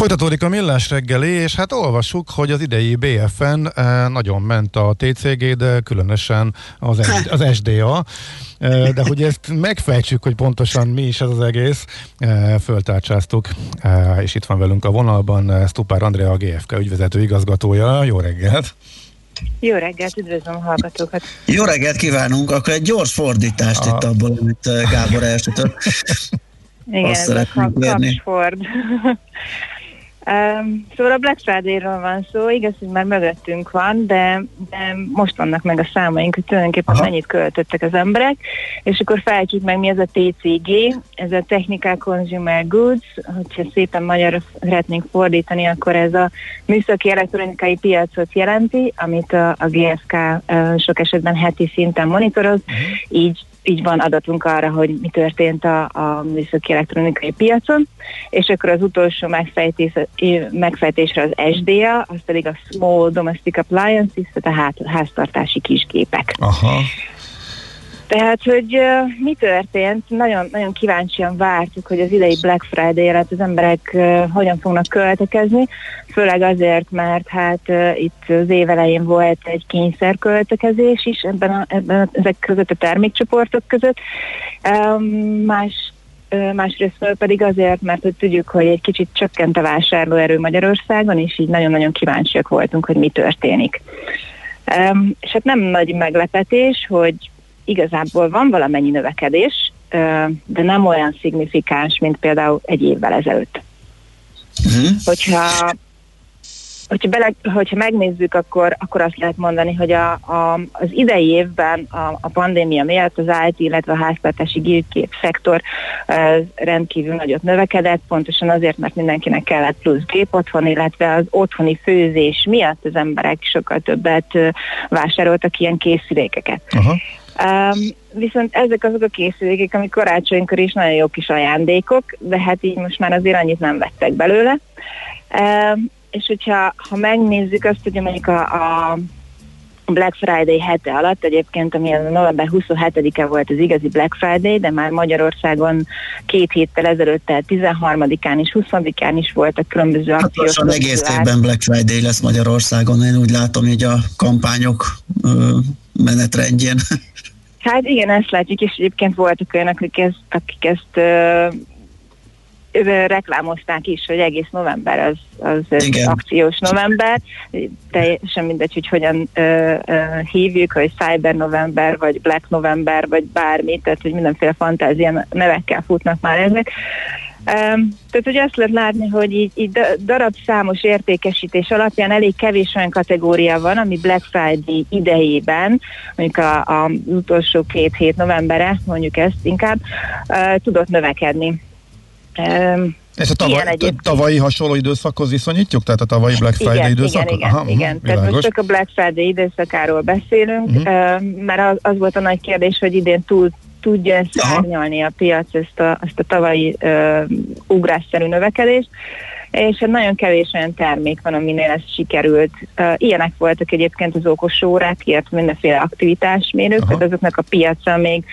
Folytatódik a Millás reggeli, és hát olvassuk, hogy az idei BFN nagyon ment a TCG, de különösen az SDA. De hogy ezt megfejtsük, hogy pontosan mi is ez az egész, föltárcsáztuk, és itt van velünk a vonalban Sztupár Andrea, a GFK ügyvezető igazgatója. Jó reggelt! Jó reggelt, üdvözlöm a hallgatókat! Jó reggelt kívánunk! Akkor egy gyors fordítást itt abból, amit Gábor elsütött. Igen, ez a kapcsford. Szóval a Black Friday-ről van szó, igaz, hogy már mögöttünk van, de most vannak meg a számaink, hogy tulajdonképpen mennyit költöttek az emberek, és akkor fejtsük meg, mi ez a TCG, ez a Technical Consumer Goods, hogyha szépen magyarra szeretnénk fordítani, akkor ez a műszaki elektronikai piacot jelenti, amit a GFK sok esetben heti szinten monitoroz, így van adatunk arra, hogy mi történt a műszaki elektronikai piacon, és akkor az utolsó megfejtésre az SDA, az pedig a Small Domestic Appliances, tehát a háztartási kisgépek. Aha. Tehát, hogy mi történt, nagyon, nagyon kíváncsian vártuk, hogy az idei Black Friday-re az emberek hogyan fognak költekezni, főleg azért, mert hát itt az év elején volt egy kényszerköltekezés is ezek között a termékcsoportok között. Másrésztről pedig azért, mert hogy tudjuk, hogy egy kicsit csökkent a vásárlóerő Magyarországon, és így nagyon-nagyon kíváncsiak voltunk, hogy mi történik. És hát nem nagy meglepetés, hogy igazából van valamennyi növekedés, de nem olyan szignifikáns, mint például egy évvel ezelőtt. Hogyha megnézzük, akkor azt lehet mondani, hogy az idei évben a pandémia miatt az IT, illetve a háztartási gépkép szektor rendkívül nagyot növekedett, pontosan azért, mert mindenkinek kellett plusz gép otthon, illetve az otthoni főzés miatt az emberek sokkal többet vásároltak ilyen készülékeket. Aha. Viszont ezek azok a készülékek, amik karácsonykor is nagyon jó kis ajándékok, de hát így most már azért annyit nem vettek belőle. És hogyha megnézzük azt, hogy mondjuk a Black Friday hete alatt, egyébként ami a november 27-e volt az igazi Black Friday, de már Magyarországon 2 héttel ezelőtt, tehát 13-án és 20-án is voltak különböző akciók. Hát egész évben Black Friday lesz Magyarországon, én úgy látom így a kampányok menetrendjén. Hát igen, ezt látjuk, és egyébként voltak olyanok, akik ezt reklámozták is, hogy egész november az akciós november, teljesen mindegy, hogy hogyan hívjuk, hogy Cyber November, vagy Black November, vagy bármi, tehát hogy mindenféle fantázia nevekkel futnak már ezek. Tehát ugye azt lehet látni, hogy így darabszámos értékesítés alapján elég kevés olyan kategória van, ami Black Friday idejében, mondjuk az utolsó 2 hét novemberre, mondjuk ezt inkább, tudott növekedni. Ezt a tavalyi hasonló időszakhoz viszonyítjuk? Tehát a tavalyi Black Friday időszakhoz? Igen. Tehát most csak a Black Friday időszakáról beszélünk, mert az volt a nagy kérdés, hogy idén túl tudja szárnyalni a piac ezt a tavalyi ugrásszerű növekedést, és nagyon kevés olyan termék van, aminél ez sikerült. Ilyenek voltak egyébként az okos órák, illetve mindenféle aktivitásmérők, tehát azoknak a piaca még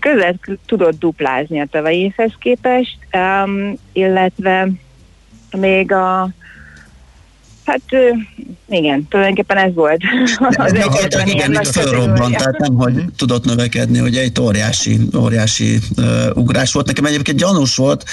közel tudott duplázni a tavalyi évhez képest, illetve még igen, tulajdonképpen ez volt. Igen, itt fölrobbant, tehát nem, hogy tudott növekedni, ugye egy óriási ugrás volt. Nekem egyébként gyanús volt,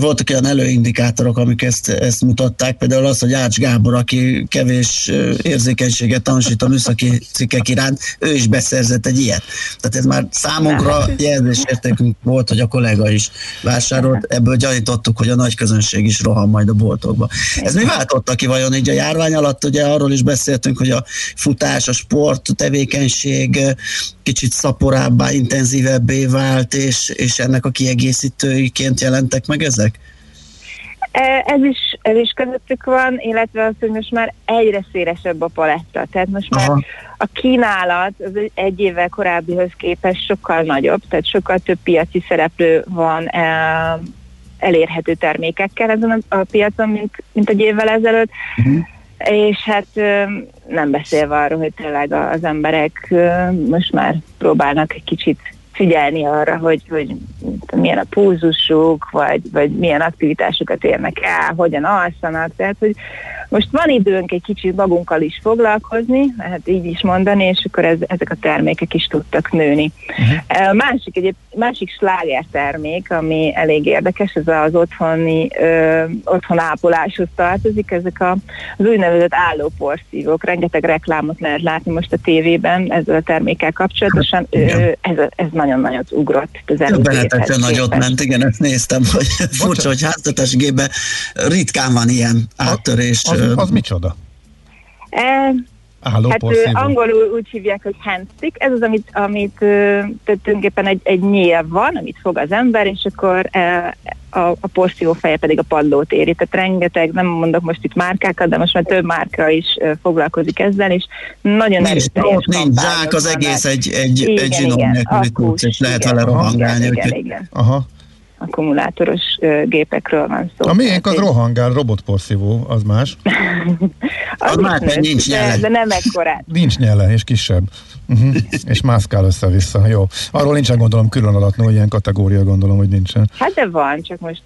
voltak olyan előindikátorok, amik ezt mutatták, például az, hogy Ács Gábor, aki kevés érzékenységet tanúsít a műszaki cikkek iránt, ő is beszerzett egy ilyet. Tehát ez már számunkra jelzésértékünk volt, hogy a kollega is vásárolt, ebből gyanítottuk, hogy a nagy közönség is rohan majd a boltokba. Ez mi váltotta ki vajon így a járvány alatt? Ugye arról is beszéltünk, hogy a futás, a sport, a tevékenység kicsit szaporábbá, intenzívebbé vált, és ennek a kiegészítőiként jelentek meg ezek? Ez is közöttük van, illetve az, hogy most már egyre szélesebb a paletta. Tehát most már a kínálat az egy évvel korábbihoz képest sokkal nagyobb, tehát sokkal több piaci szereplő van elérhető termékekkel ezen a piacon, mint egy évvel ezelőtt, és hát nem beszélve arról, hogy tényleg az emberek most már próbálnak egy kicsit figyelni arra, hogy milyen a pulzusuk, vagy milyen aktivitásokat érnek el, hogyan alszanak, tehát, hogy most van időnk egy kicsit magunkkal is foglalkozni, hát így is mondani, és akkor ezek a termékek is tudtak nőni. Uh-huh. Másik slágertermék, ami elég érdekes, ez az otthonápoláshoz tartozik, ezek az úgynevezett állóporszívók. Rengeteg reklámot lehet látni most a tévében ezzel a termékkel kapcsolatosan. Ez nagyon nagyot ugrott. Behetetlen nagyot ment, igen, ezt néztem, hogy furcsa, hogy háztetesgében ritkán van ilyen áttörés. Az micsoda? Hát angolul úgy hívják, hogy handstick, ez az, amit tulajdonképpen egy nyél van, amit fog az ember, és akkor a porszívó feje pedig a padlót éri. Tehát rengeteg, nem mondok most itt márkákat, de most már több márka is foglalkozik ezzel, és nagyon erőteljes. Nincs zsák, az egész egy zsinór nélküli kulcs, és lehet vele rohangálni. Igen. Aha. Akkumulátoros gépekről van szó. A miénk az rohangál, robotporszívó, az más. Az már nincs nyele. De nem ekkorát. Nincs nyele, és kisebb. Uh-huh. És mászkál össze-vissza. Jó. Arról nincsen, gondolom, külön alatnó, ilyen kategória, gondolom, hogy nincsen. Hát de van, csak most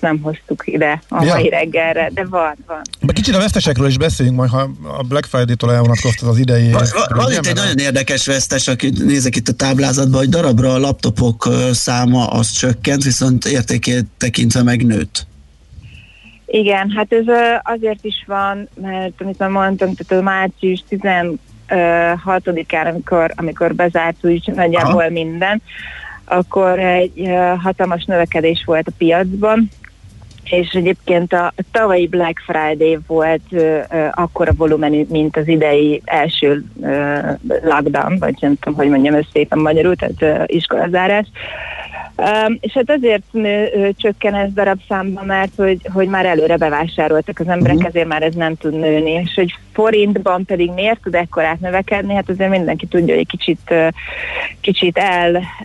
nem hoztuk ide a mai reggelre, de van. De kicsit a vesztesekről is beszéljünk majd, ha a Black Friday-tól elvonatkoztat az idei. Van itt egy nagyon érdekes vesztes, akit nézek itt a táblázatban, hogy darabra a laptopok száma az csökkent, viszont értékét tekintve megnőtt. Igen, hát ez azért is van, mert amit már mondtam, tehát a március 16-án, amikor bezárt úgy nagyjából minden, akkor egy hatalmas növekedés volt a piacban, és egyébként a tavalyi Black Friday volt akkora volumenű, mint az idei első lockdown, vagy nem tudom, hogy mondjam ezt szépen magyarul, tehát iskolazárás. És hát azért csökken ez darabszámba, mert hogy már előre bevásároltak az emberek, ezért már ez nem tud nőni. És hogy forintban pedig miért tud ekkorát növekedni? Hát azért mindenki tudja, hogy egy kicsit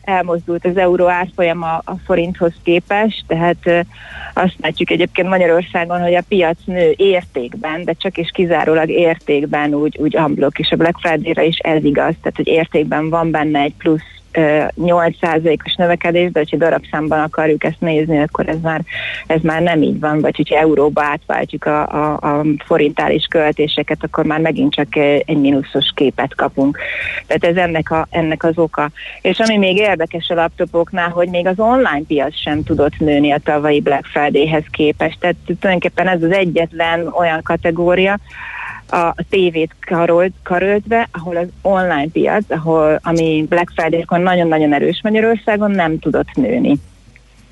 elmozdult az euró árfolyama a forinthoz képest, tehát azt látjuk egyébként Magyarországon, hogy a piac nő értékben, de csak és kizárólag értékben, úgy unblock, és a Black Friday-ra is ez igaz, tehát hogy értékben van benne egy plusz 8%-os növekedés, de hogyha darabszámban akarjuk ezt nézni, akkor ez már nem így van, vagy hogyha euróba átváltjuk a forintális költéseket, akkor már megint csak egy mínuszos képet kapunk. Tehát ez ennek az oka. És ami még érdekes a laptopoknál, hogy még az online piac sem tudott nőni a tavalyi Black Friday-hez képest. Tehát tulajdonképpen ez az egyetlen olyan kategória, a tévét karöltve, ahol az online piac, ami Black Friday-kon nagyon-nagyon erős Magyarországon, nem tudott nőni.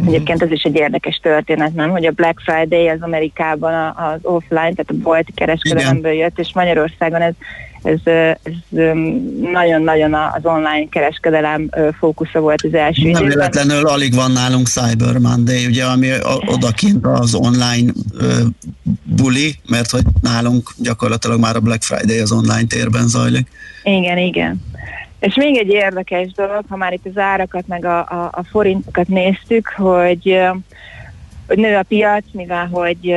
Egyébként ez is egy érdekes történet, nem? Hogy a Black Friday az Amerikában az offline, tehát a bolti kereskedelemből jött, és Magyarországon ez nagyon-nagyon az online kereskedelem fókusza volt az első időben. Nem véletlenül alig van nálunk Cyber Monday, ugye, ami odakint az online buli, mert hogy nálunk gyakorlatilag már a Black Friday az online térben zajlik. Igen. És még egy érdekes dolog, ha már itt az árakat meg a forintokat néztük, hogy nő a piac, mivel hogy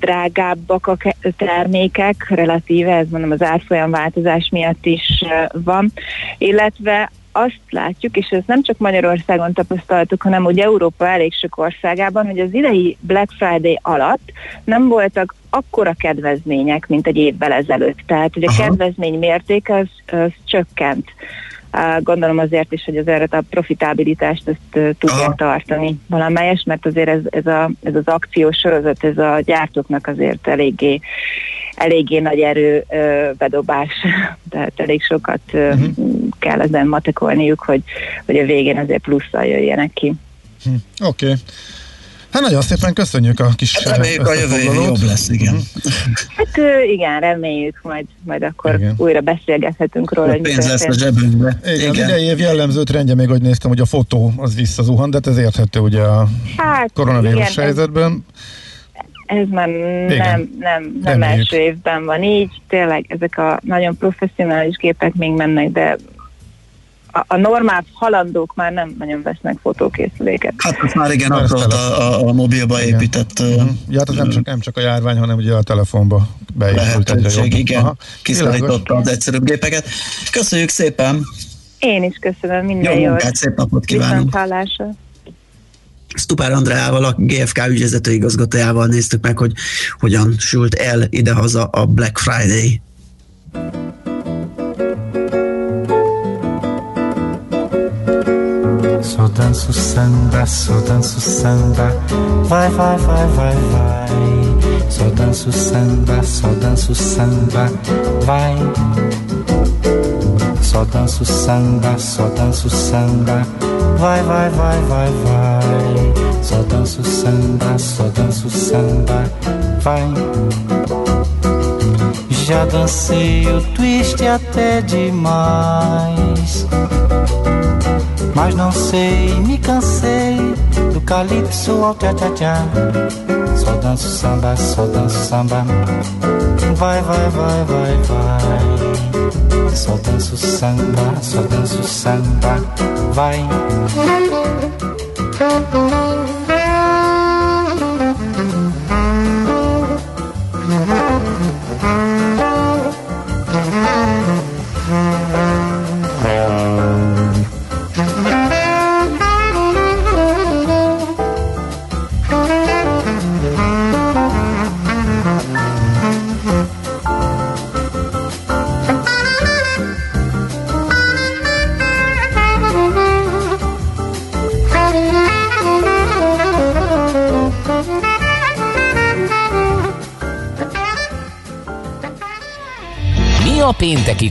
drágábbak a termékek, relatíve, ez mondom az árfolyam változás miatt is van, illetve azt látjuk, és ezt nem csak Magyarországon tapasztaltuk, hanem úgy Európa elég sok országában, hogy az idei Black Friday alatt nem voltak akkora kedvezmények, mint egy évvel ezelőtt. Tehát, hogy a kedvezmény mérték az csökkent. Gondolom azért is, hogy azért a profitabilitást ezt tudják tartani valamelyest, mert azért ez az akciós sorozat, ez a gyártóknak azért eléggé nagy erő bedobás, tehát elég sokat kell ezen matekolniuk, hogy a végén azért plusszal jöjjenek ki. Oké. Hát nagyon szépen köszönjük a kis reméljük a jövő jobb lesz, igen. Hát igen, reméljük, majd akkor igen. Újra beszélgethetünk róla. Pénz lesz a zsebünkbe. Igen, idei év jellemző trendje még, hogy néztem, hogy a fotó az visszazuhan, de ez érthető ugye a koronavírus helyzetben. Ez már nem első évben van így, tényleg ezek a nagyon professzionális gépek még mennek, de a normál halandók már nem nagyon vesznek fotókészüléket. Hát ez már igen, akkor a mobilba épített. Ja, hát ez nem csak a járvány, hanem ugye a telefonba beépült egyre jobban. Lehetőség, igen. Kiszállította az egyszerűbb gépeket. Köszönjük szépen! Én is köszönöm, minden jó munkát, szép napot kívánunk. Sztupár Andreával, a GFK ügyvezető igazgatójával néztük meg, hogy hogyan sült el idehaza a Black Friday. So samba, vai, vai, vai, vai, vai. So danço samba, vai. Só danço samba, vai, vai, vai, vai, vai. Só danço samba, vai. Já dancei o twist até demais, mas não sei, me cansei do calypso ao tchá-tchá-tchá. Só danço samba, vai, vai, vai, vai, vai. Só danço samba, vai. Pénteki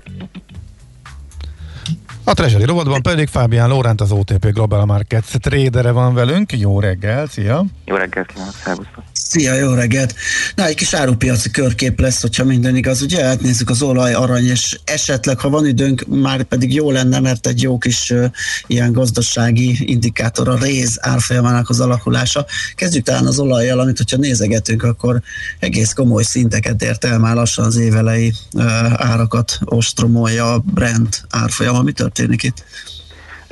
A Treasury rovatban pedig Fábián Lóránt, az OTP Global Markets trédere van velünk. Jó reggel, szia! Jó reggel, kívánok, szervusztok! Szia, jó reggelt! Na, egy kis árupiaci körkép lesz, hogyha minden igaz, ugye? Hát nézzük az olaj, arany, és esetleg, ha van időnk, már pedig jó lenne, mert egy jó kis ilyen gazdasági indikátor a réz árfolyamának az alakulása. Kezdjük talán az olajjal, amit hogyha nézegetünk, akkor egész komoly szinteket ért el már lassan az évelei árakat ostromolja a Brent árfolyam, ami történik itt.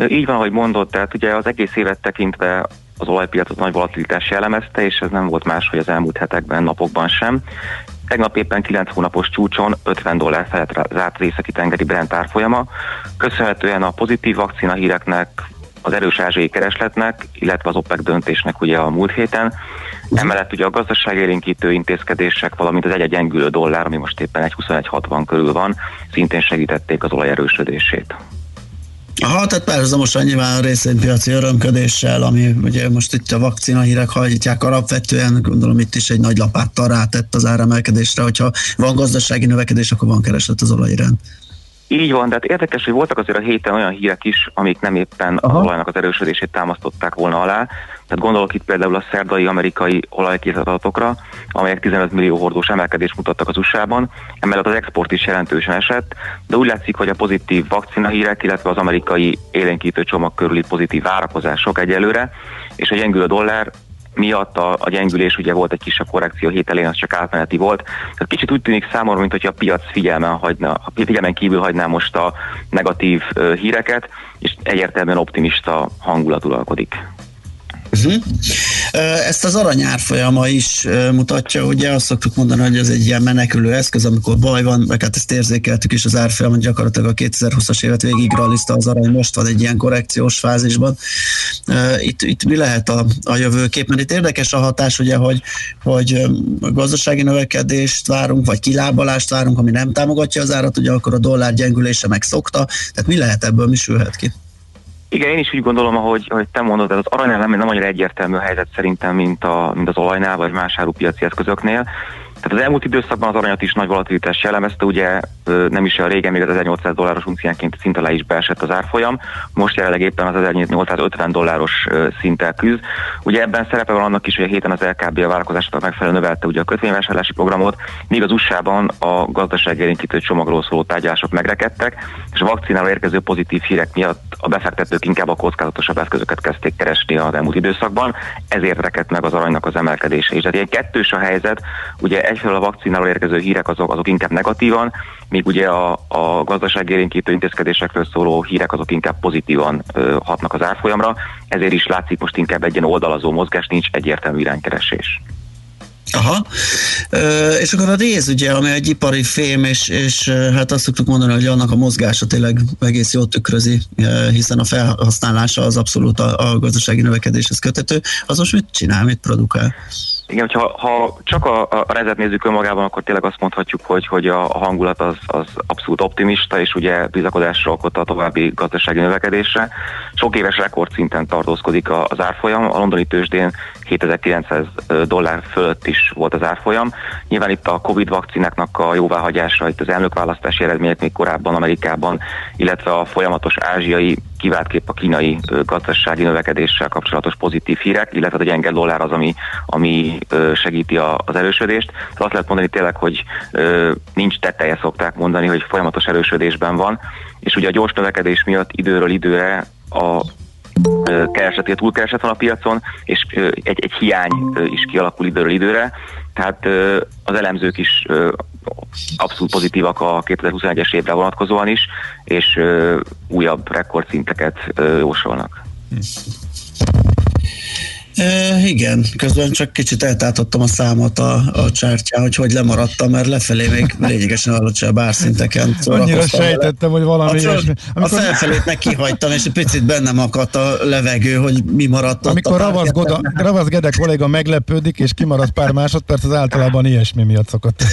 Így van, ahogy mondott, tehát ugye az egész évet tekintve az olajpiacot nagy volatilitás jellemezte, és ez nem volt más, hogy az elmúlt hetekben, napokban sem. Tegnap éppen 9 hónapos csúcson $50 felett zárt az északi-tengeri Brent árfolyama. Köszönhetően a pozitív vakcina híreknek, az erős ázsiai keresletnek, illetve az OPEC döntésnek ugye a múlt héten. Emellett ugye a gazdaságélénkítő intézkedések, valamint az gyengülő dollár, ami most éppen 1.2160 körül van, szintén segítették az olaj erősödését. Aha, tehát párhuzamosan nyilván a részvénypiaci örömködéssel, ami ugye most itt a vakcina hírek hajtják alapvetően, gondolom itt is egy nagy lapáttal rátett az áremelkedésre, hogyha van gazdasági növekedés, akkor van kereslet az olaj iránt. Így van, de hát érdekes, hogy voltak azért a héten olyan hírek is, amik nem éppen az olajnak az erősödését támasztották volna alá. Tehát gondolok itt például a szerdai amerikai olajkészletatokra, amelyek 15 millió hordós emelkedést mutattak az USA-ban, emellett az export is jelentősen esett, de úgy látszik, hogy a pozitív vakcinahírek, illetve az amerikai élénkítő csomag körüli pozitív várakozások egyelőre, és a gyengülő dollár miatt a gyengülés, ugye volt egy kisebb korrekció hét elején, az csak átmeneti volt. Tehát kicsit úgy tűnik számomra, mint hogy a piac figyelmen kívül hagyná most a negatív híreket, és egyértelműen optimista hangulat uralkodik. Ezt az arany árfolyama is mutatja, ugye azt szoktuk mondani, hogy ez egy ilyen menekülő eszköz, amikor baj van, meg hát ezt érzékeltük is, az árfolyamon gyakorlatilag a 2020-as évet végig rallizta az arany, most van egy ilyen korrekciós fázisban. Itt mi lehet a jövőkép? Mert itt érdekes a hatás, ugye, hogy gazdasági növekedést várunk, vagy kilábalást várunk, ami nem támogatja az árat, ugye akkor a dollár gyengülése megszokta, tehát mi lehet ebből, mi sülhet ki? Igen, én is úgy gondolom, ahogy te mondod, ez az aranynál nem annyira egyértelmű a helyzet szerintem, mint az olajnál, vagy más árupiaci eszközöknél. Tehát az elmúlt időszakban az aranyat is nagy volatilitás jellemezte, ugye nem is olyan régen, még az $1800 unciánként szinte le is beesett az árfolyam, most jelenleg éppen az $1850 szinttel küzd. Ugye ebben szerepe van annak is, hogy a héten az LKB a várakozásoknak megfelelően növelte ugye a kötvényvásárlási programot, míg az USA-ban a gazdaságélénkítő csomagról szóló tárgyalások megrekedtek, és a vakcinával érkező pozitív hírek miatt a befektetők inkább a kockázatosabb eszközöket kezdték keresni az elmúlt időszakban, ezért rekedt meg az aranynak az emelkedése is. Tehát ilyen kettős a helyzet, ugye egyfelől a vakcináról érkező hírek azok inkább negatívan, míg ugye a gazdaságélénkítő intézkedésekről szóló hírek azok inkább pozitívan hatnak az árfolyamra, ezért is látszik most inkább egy ilyen oldalazó mozgás, nincs egyértelmű iránykeresés. Aha, és akkor a réz ugye, ami egy ipari fém, és hát azt szoktuk mondani, hogy annak a mozgása tényleg egész jól tükrözi, hiszen a felhasználása az abszolút a gazdasági növekedéshez kötető, az most mit csinál, mit produkál? Igen, hogyha csak a rezet nézzük önmagában, akkor tényleg azt mondhatjuk, hogy a hangulat az abszolút optimista, és ugye bizakodásra okot a további gazdasági növekedésre. Sok éves rekordszinten tartózkodik az árfolyam, a londoni tőzsdén $7900 fölött is volt az árfolyam. Nyilván itt a Covid vakcináknak a jóváhagyása, itt az elnökválasztási eredmények még korábban Amerikában, illetve a folyamatos ázsiai, kiváltképp a kínai gazdasági növekedéssel kapcsolatos pozitív hírek, illetve a gyenge dollár az, ami segíti az erősödést. Tehát azt lehet mondani tényleg, hogy nincs teteje, szokták mondani, hogy folyamatos erősödésben van, és ugye a gyors növekedés miatt időről időre a kereslet, túlkereslet van a piacon, és egy hiány is kialakul időről időre, tehát az elemzők is abszolút pozitívak a 2021-es évre vonatkozóan is, és újabb rekordszinteket jósolnak. Igen, közben csak kicsit eltátottam a számot a csártyán, hogy lemaradtam, mert lefelé még lényegesen alacsonyabb árszinteken szórakoztam. Annyira sejtettem, hogy valami ilyesmi. A felfelét meg kihagytam, és egy picit bennem akadt a levegő, hogy mi maradt. Amikor Ravasz Gede kolléga meglepődik, és kimarad pár másodperc, az általában ilyesmi miatt szokott.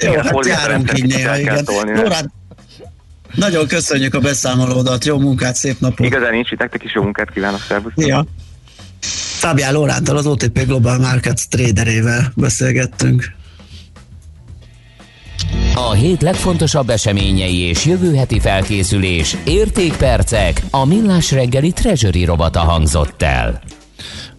Jó, hát járunk így néha, igen. Nagyon köszönjük a beszámolódat, jó munkát, szép napot! Igazán nincs, itt nektek is jó munkát kívánok, szervusztok! Fábián Lóránttal, az OTP Global Markets tréderével beszélgettünk. A hét legfontosabb eseményei és jövő heti felkészülés, értékpercek, a Millás reggeli Treasury rovata hangzott el.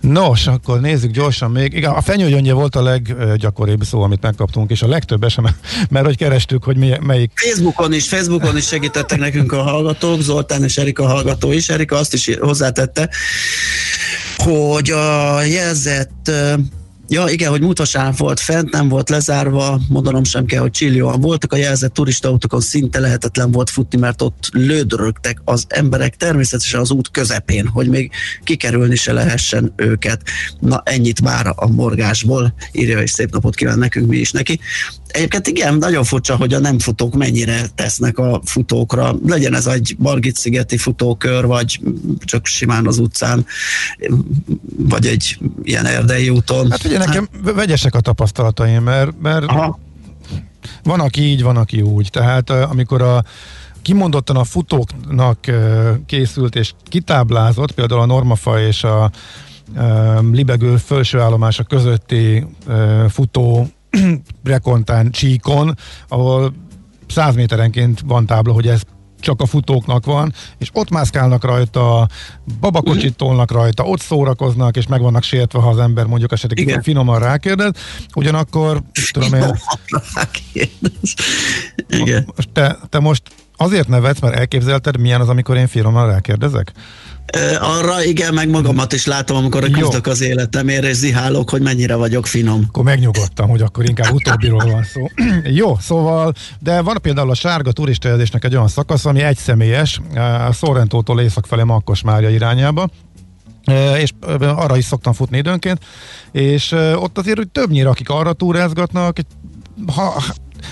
Nos, akkor nézzük gyorsan még. Igen, a fenyőgyöngye volt a leggyakoribb szó, amit megkaptunk, és a legtöbb esemény, mert hogy kerestük, hogy melyik. Facebookon is segítettek nekünk a hallgatók, Zoltán és Erika hallgató is. Erika azt is hozzátette, hogy a jelzett... Ja, igen, hogy múlt vasárnap volt fent, nem volt lezárva, mondanom sem kell, hogy csillóan voltak, a jelzett turistautókon szinte lehetetlen volt futni, mert ott lődörögtek az emberek, természetesen az út közepén, hogy még kikerülni se lehessen őket. Na, ennyit már a morgásból, írja, és szép napot kíván nekünk, mi is neki. Egyébként igen, nagyon furcsa, hogy a nem futók mennyire tesznek a futókra, legyen ez egy Margit-szigeti futókör, vagy csak simán az utcán, vagy egy ilyen erdei úton. Hát ugye nekem vegyesek a tapasztalataim, mert van, aki így, van, aki úgy. Tehát amikor kimondottan a futóknak készült és kitáblázott, például a Normafa és a Libegő felső állomása közötti futó Prekontán csíkon, ahol 100 méterenként van tábla, hogy ez csak a futóknak van, és ott mászkálnak rajta, babakocsit tolnak rajta, ott szórakoznak, és meg vannak sértve, ha az ember mondjuk esetleg finoman rákérdez, ugyanakkor te most azért nevetsz, mert elképzelted, milyen az, amikor én finoman rákérdezek? Arra igen, meg magamat is látom, amikor küzdök az életemért, és zihálok, hogy mennyire vagyok finom. Akkor megnyugodtam, hogy akkor inkább utóbbiról van szó. Jó, szóval, de van például a sárga turistajelzésnek egy olyan szakasz, ami egyszemélyes, Sorrentótól észak felé Makkosmárja irányába, és arra is szoktam futni időnként, és ott azért, hogy többnyire, akik arra túrázgatnak,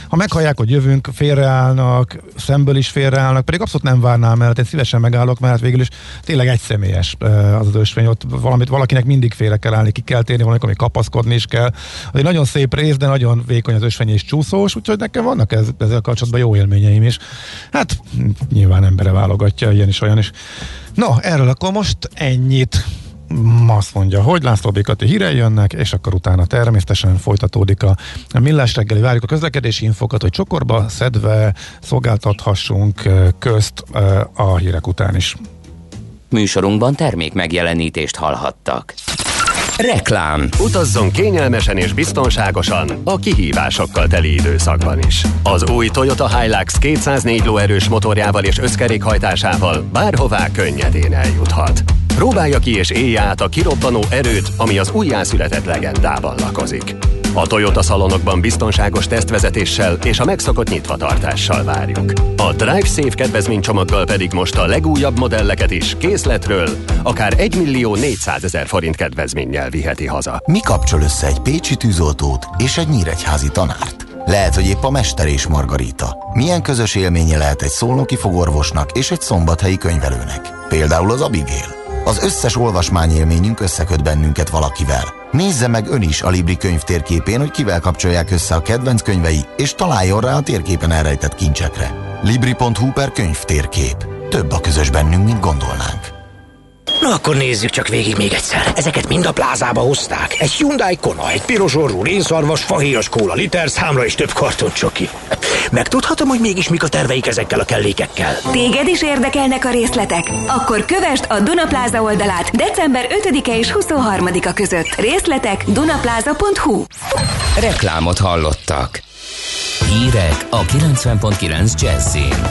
ha meghallják, hogy jövünk, félreállnak, szemből is félreállnak, pedig abszolút nem várnám el, én szívesen megállok, mert végül is tényleg egyszemélyes az ösvény, ott valakinek mindig félre kell állni, ki kell térni, valamikor még kapaszkodni is kell. Az egy nagyon szép rész, de nagyon vékony az ösvény és csúszós, úgyhogy nekem vannak ezzel kapcsolatban jó élményeim is. Hát nyilván embere válogatja, ilyen is, olyan is. No, erről akkor most ennyit. azt mondja, hogy László B. Kati hírei jönnek, és akkor utána természetesen folytatódik a Millás reggeli. Várjuk a közlekedési infokat, hogy csokorba szedve szolgáltathassunk közt a hírek után is. Műsorunkban termék megjelenítést hallhattak. Reklám. Utazzon kényelmesen és biztonságosan a kihívásokkal teli időszakban is. Az új Toyota Hilux 204 lóerős motorjával és összkerékhajtásával bárhová könnyedén eljuthat. Próbálja ki és élje át a kirobbanó erőt, ami az újjászületett legendában lakozik. A Toyota szalonokban biztonságos tesztvezetéssel és a megszokott nyitvatartással várjuk. A Drive Safe kedvezménycsomaggal pedig most a legújabb modelleket is készletről akár 1.400.000 forint kedvezménnyel viheti haza. Mi kapcsol össze egy pécsi tűzoltót és egy nyíregyházi tanárt? Lehet, hogy épp a mester és Margarita. Milyen közös élménye lehet egy szolnoki fogorvosnak és egy szombathelyi könyvelőnek? Például az Abigail. Az összes olvasmányélményünk összeköt bennünket valakivel. Nézze meg ön is a Libri könyv térképén, hogy kivel kapcsolják össze a kedvenc könyvei, és találjon rá a térképen elrejtett kincsekre. Libri.hu/könyvtérkép. Több a közös bennünk, mint gondolnánk. Na akkor nézzük csak végig még egyszer. Ezeket mind a plázába hozták. Egy Hyundai Kona, egy piros orrú rénszarvas, fahéjas kóla literszámra és több karton csoki. Megtudhatom, hogy mégis mik a terveik ezekkel a kellékekkel. Téged is érdekelnek a részletek? Akkor kövesd a Duna Plaza oldalát december 5-e és 23-a között. Részletek dunaplaza.hu. Reklámot hallottak. Hírek a 90.9 Jazz-in.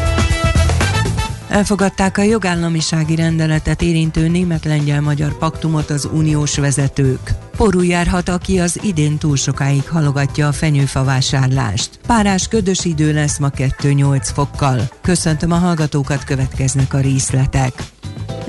Elfogadták a jogállamisági rendeletet érintő német-lengyel-magyar paktumot az uniós vezetők. Porul járhat, aki az idén túl sokáig halogatja a fenyőfa vásárlást. Párás ködös idő lesz ma 2-8 fokkal. Köszöntöm a hallgatókat, következnek a részletek.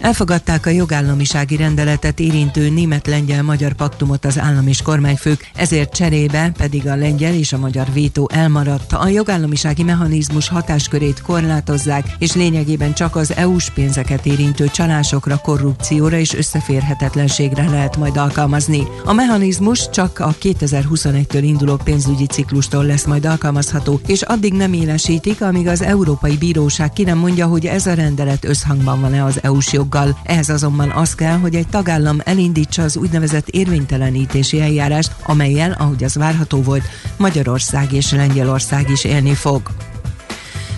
Elfogadták a jogállamisági rendeletet érintő német-lengyel-magyar paktumot az állam és kormányfők, ezért cserébe pedig a lengyel és a magyar vétó elmaradt. A jogállamisági mechanizmus hatáskörét korlátozzák, és lényegében csak az EU-s pénzeket érintő csalásokra, korrupcióra és összeférhetetlenségre lehet majd alkalmazni. A mechanizmus csak a 2021-től induló pénzügyi ciklustól lesz majd alkalmazható, és addig nem élesítik, amíg az Európai Bíróság ki nem mondja, hogy ez a rendelet összhangban van-e az EU-s joggal. Ehhez azonban az kell, hogy egy tagállam elindítsa az úgynevezett érvénytelenítési eljárást, amellyel, ahogy az várható volt, Magyarország és Lengyelország is élni fog.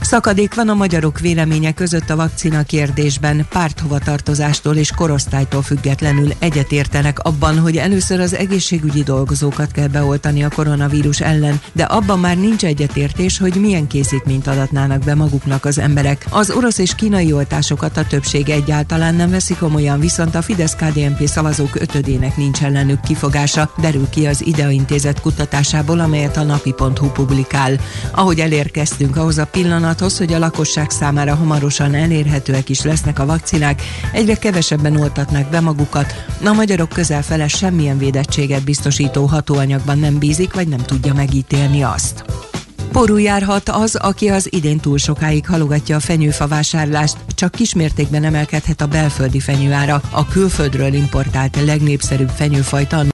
Szakadék van a magyarok véleménye között a vakcina kérdésben. Párthovatartozástól és korosztálytól függetlenül egyetértenek abban, hogy először az egészségügyi dolgozókat kell beoltani a koronavírus ellen, de abban már nincs egyetértés, hogy milyen készítményt adatnának be maguknak az emberek. Az orosz és kínai oltásokat a többség egyáltalán nem veszi komolyan, viszont a Fidesz-KDNP szavazók ötödének nincs ellenük kifogása, derül ki az IDEA intézet kutatásából, amelyet a napi.hu publikál. Ahogy elérkeztünk ahhoz a pillanat, hogy a lakosság számára hamarosan elérhetőek is lesznek a vakcinák, egyre kevesebben oltatnak be magukat. A magyarok közel fele semmilyen védettséget biztosító hatóanyagban nem bízik, vagy nem tudja megítélni azt. Porul járhat az, aki az idén túl sokáig halogatja a fenyőfa vásárlást, csak kismértékben emelkedhet a belföldi fenyőára, a külföldről importált legnépszerűbb fenyőfajta.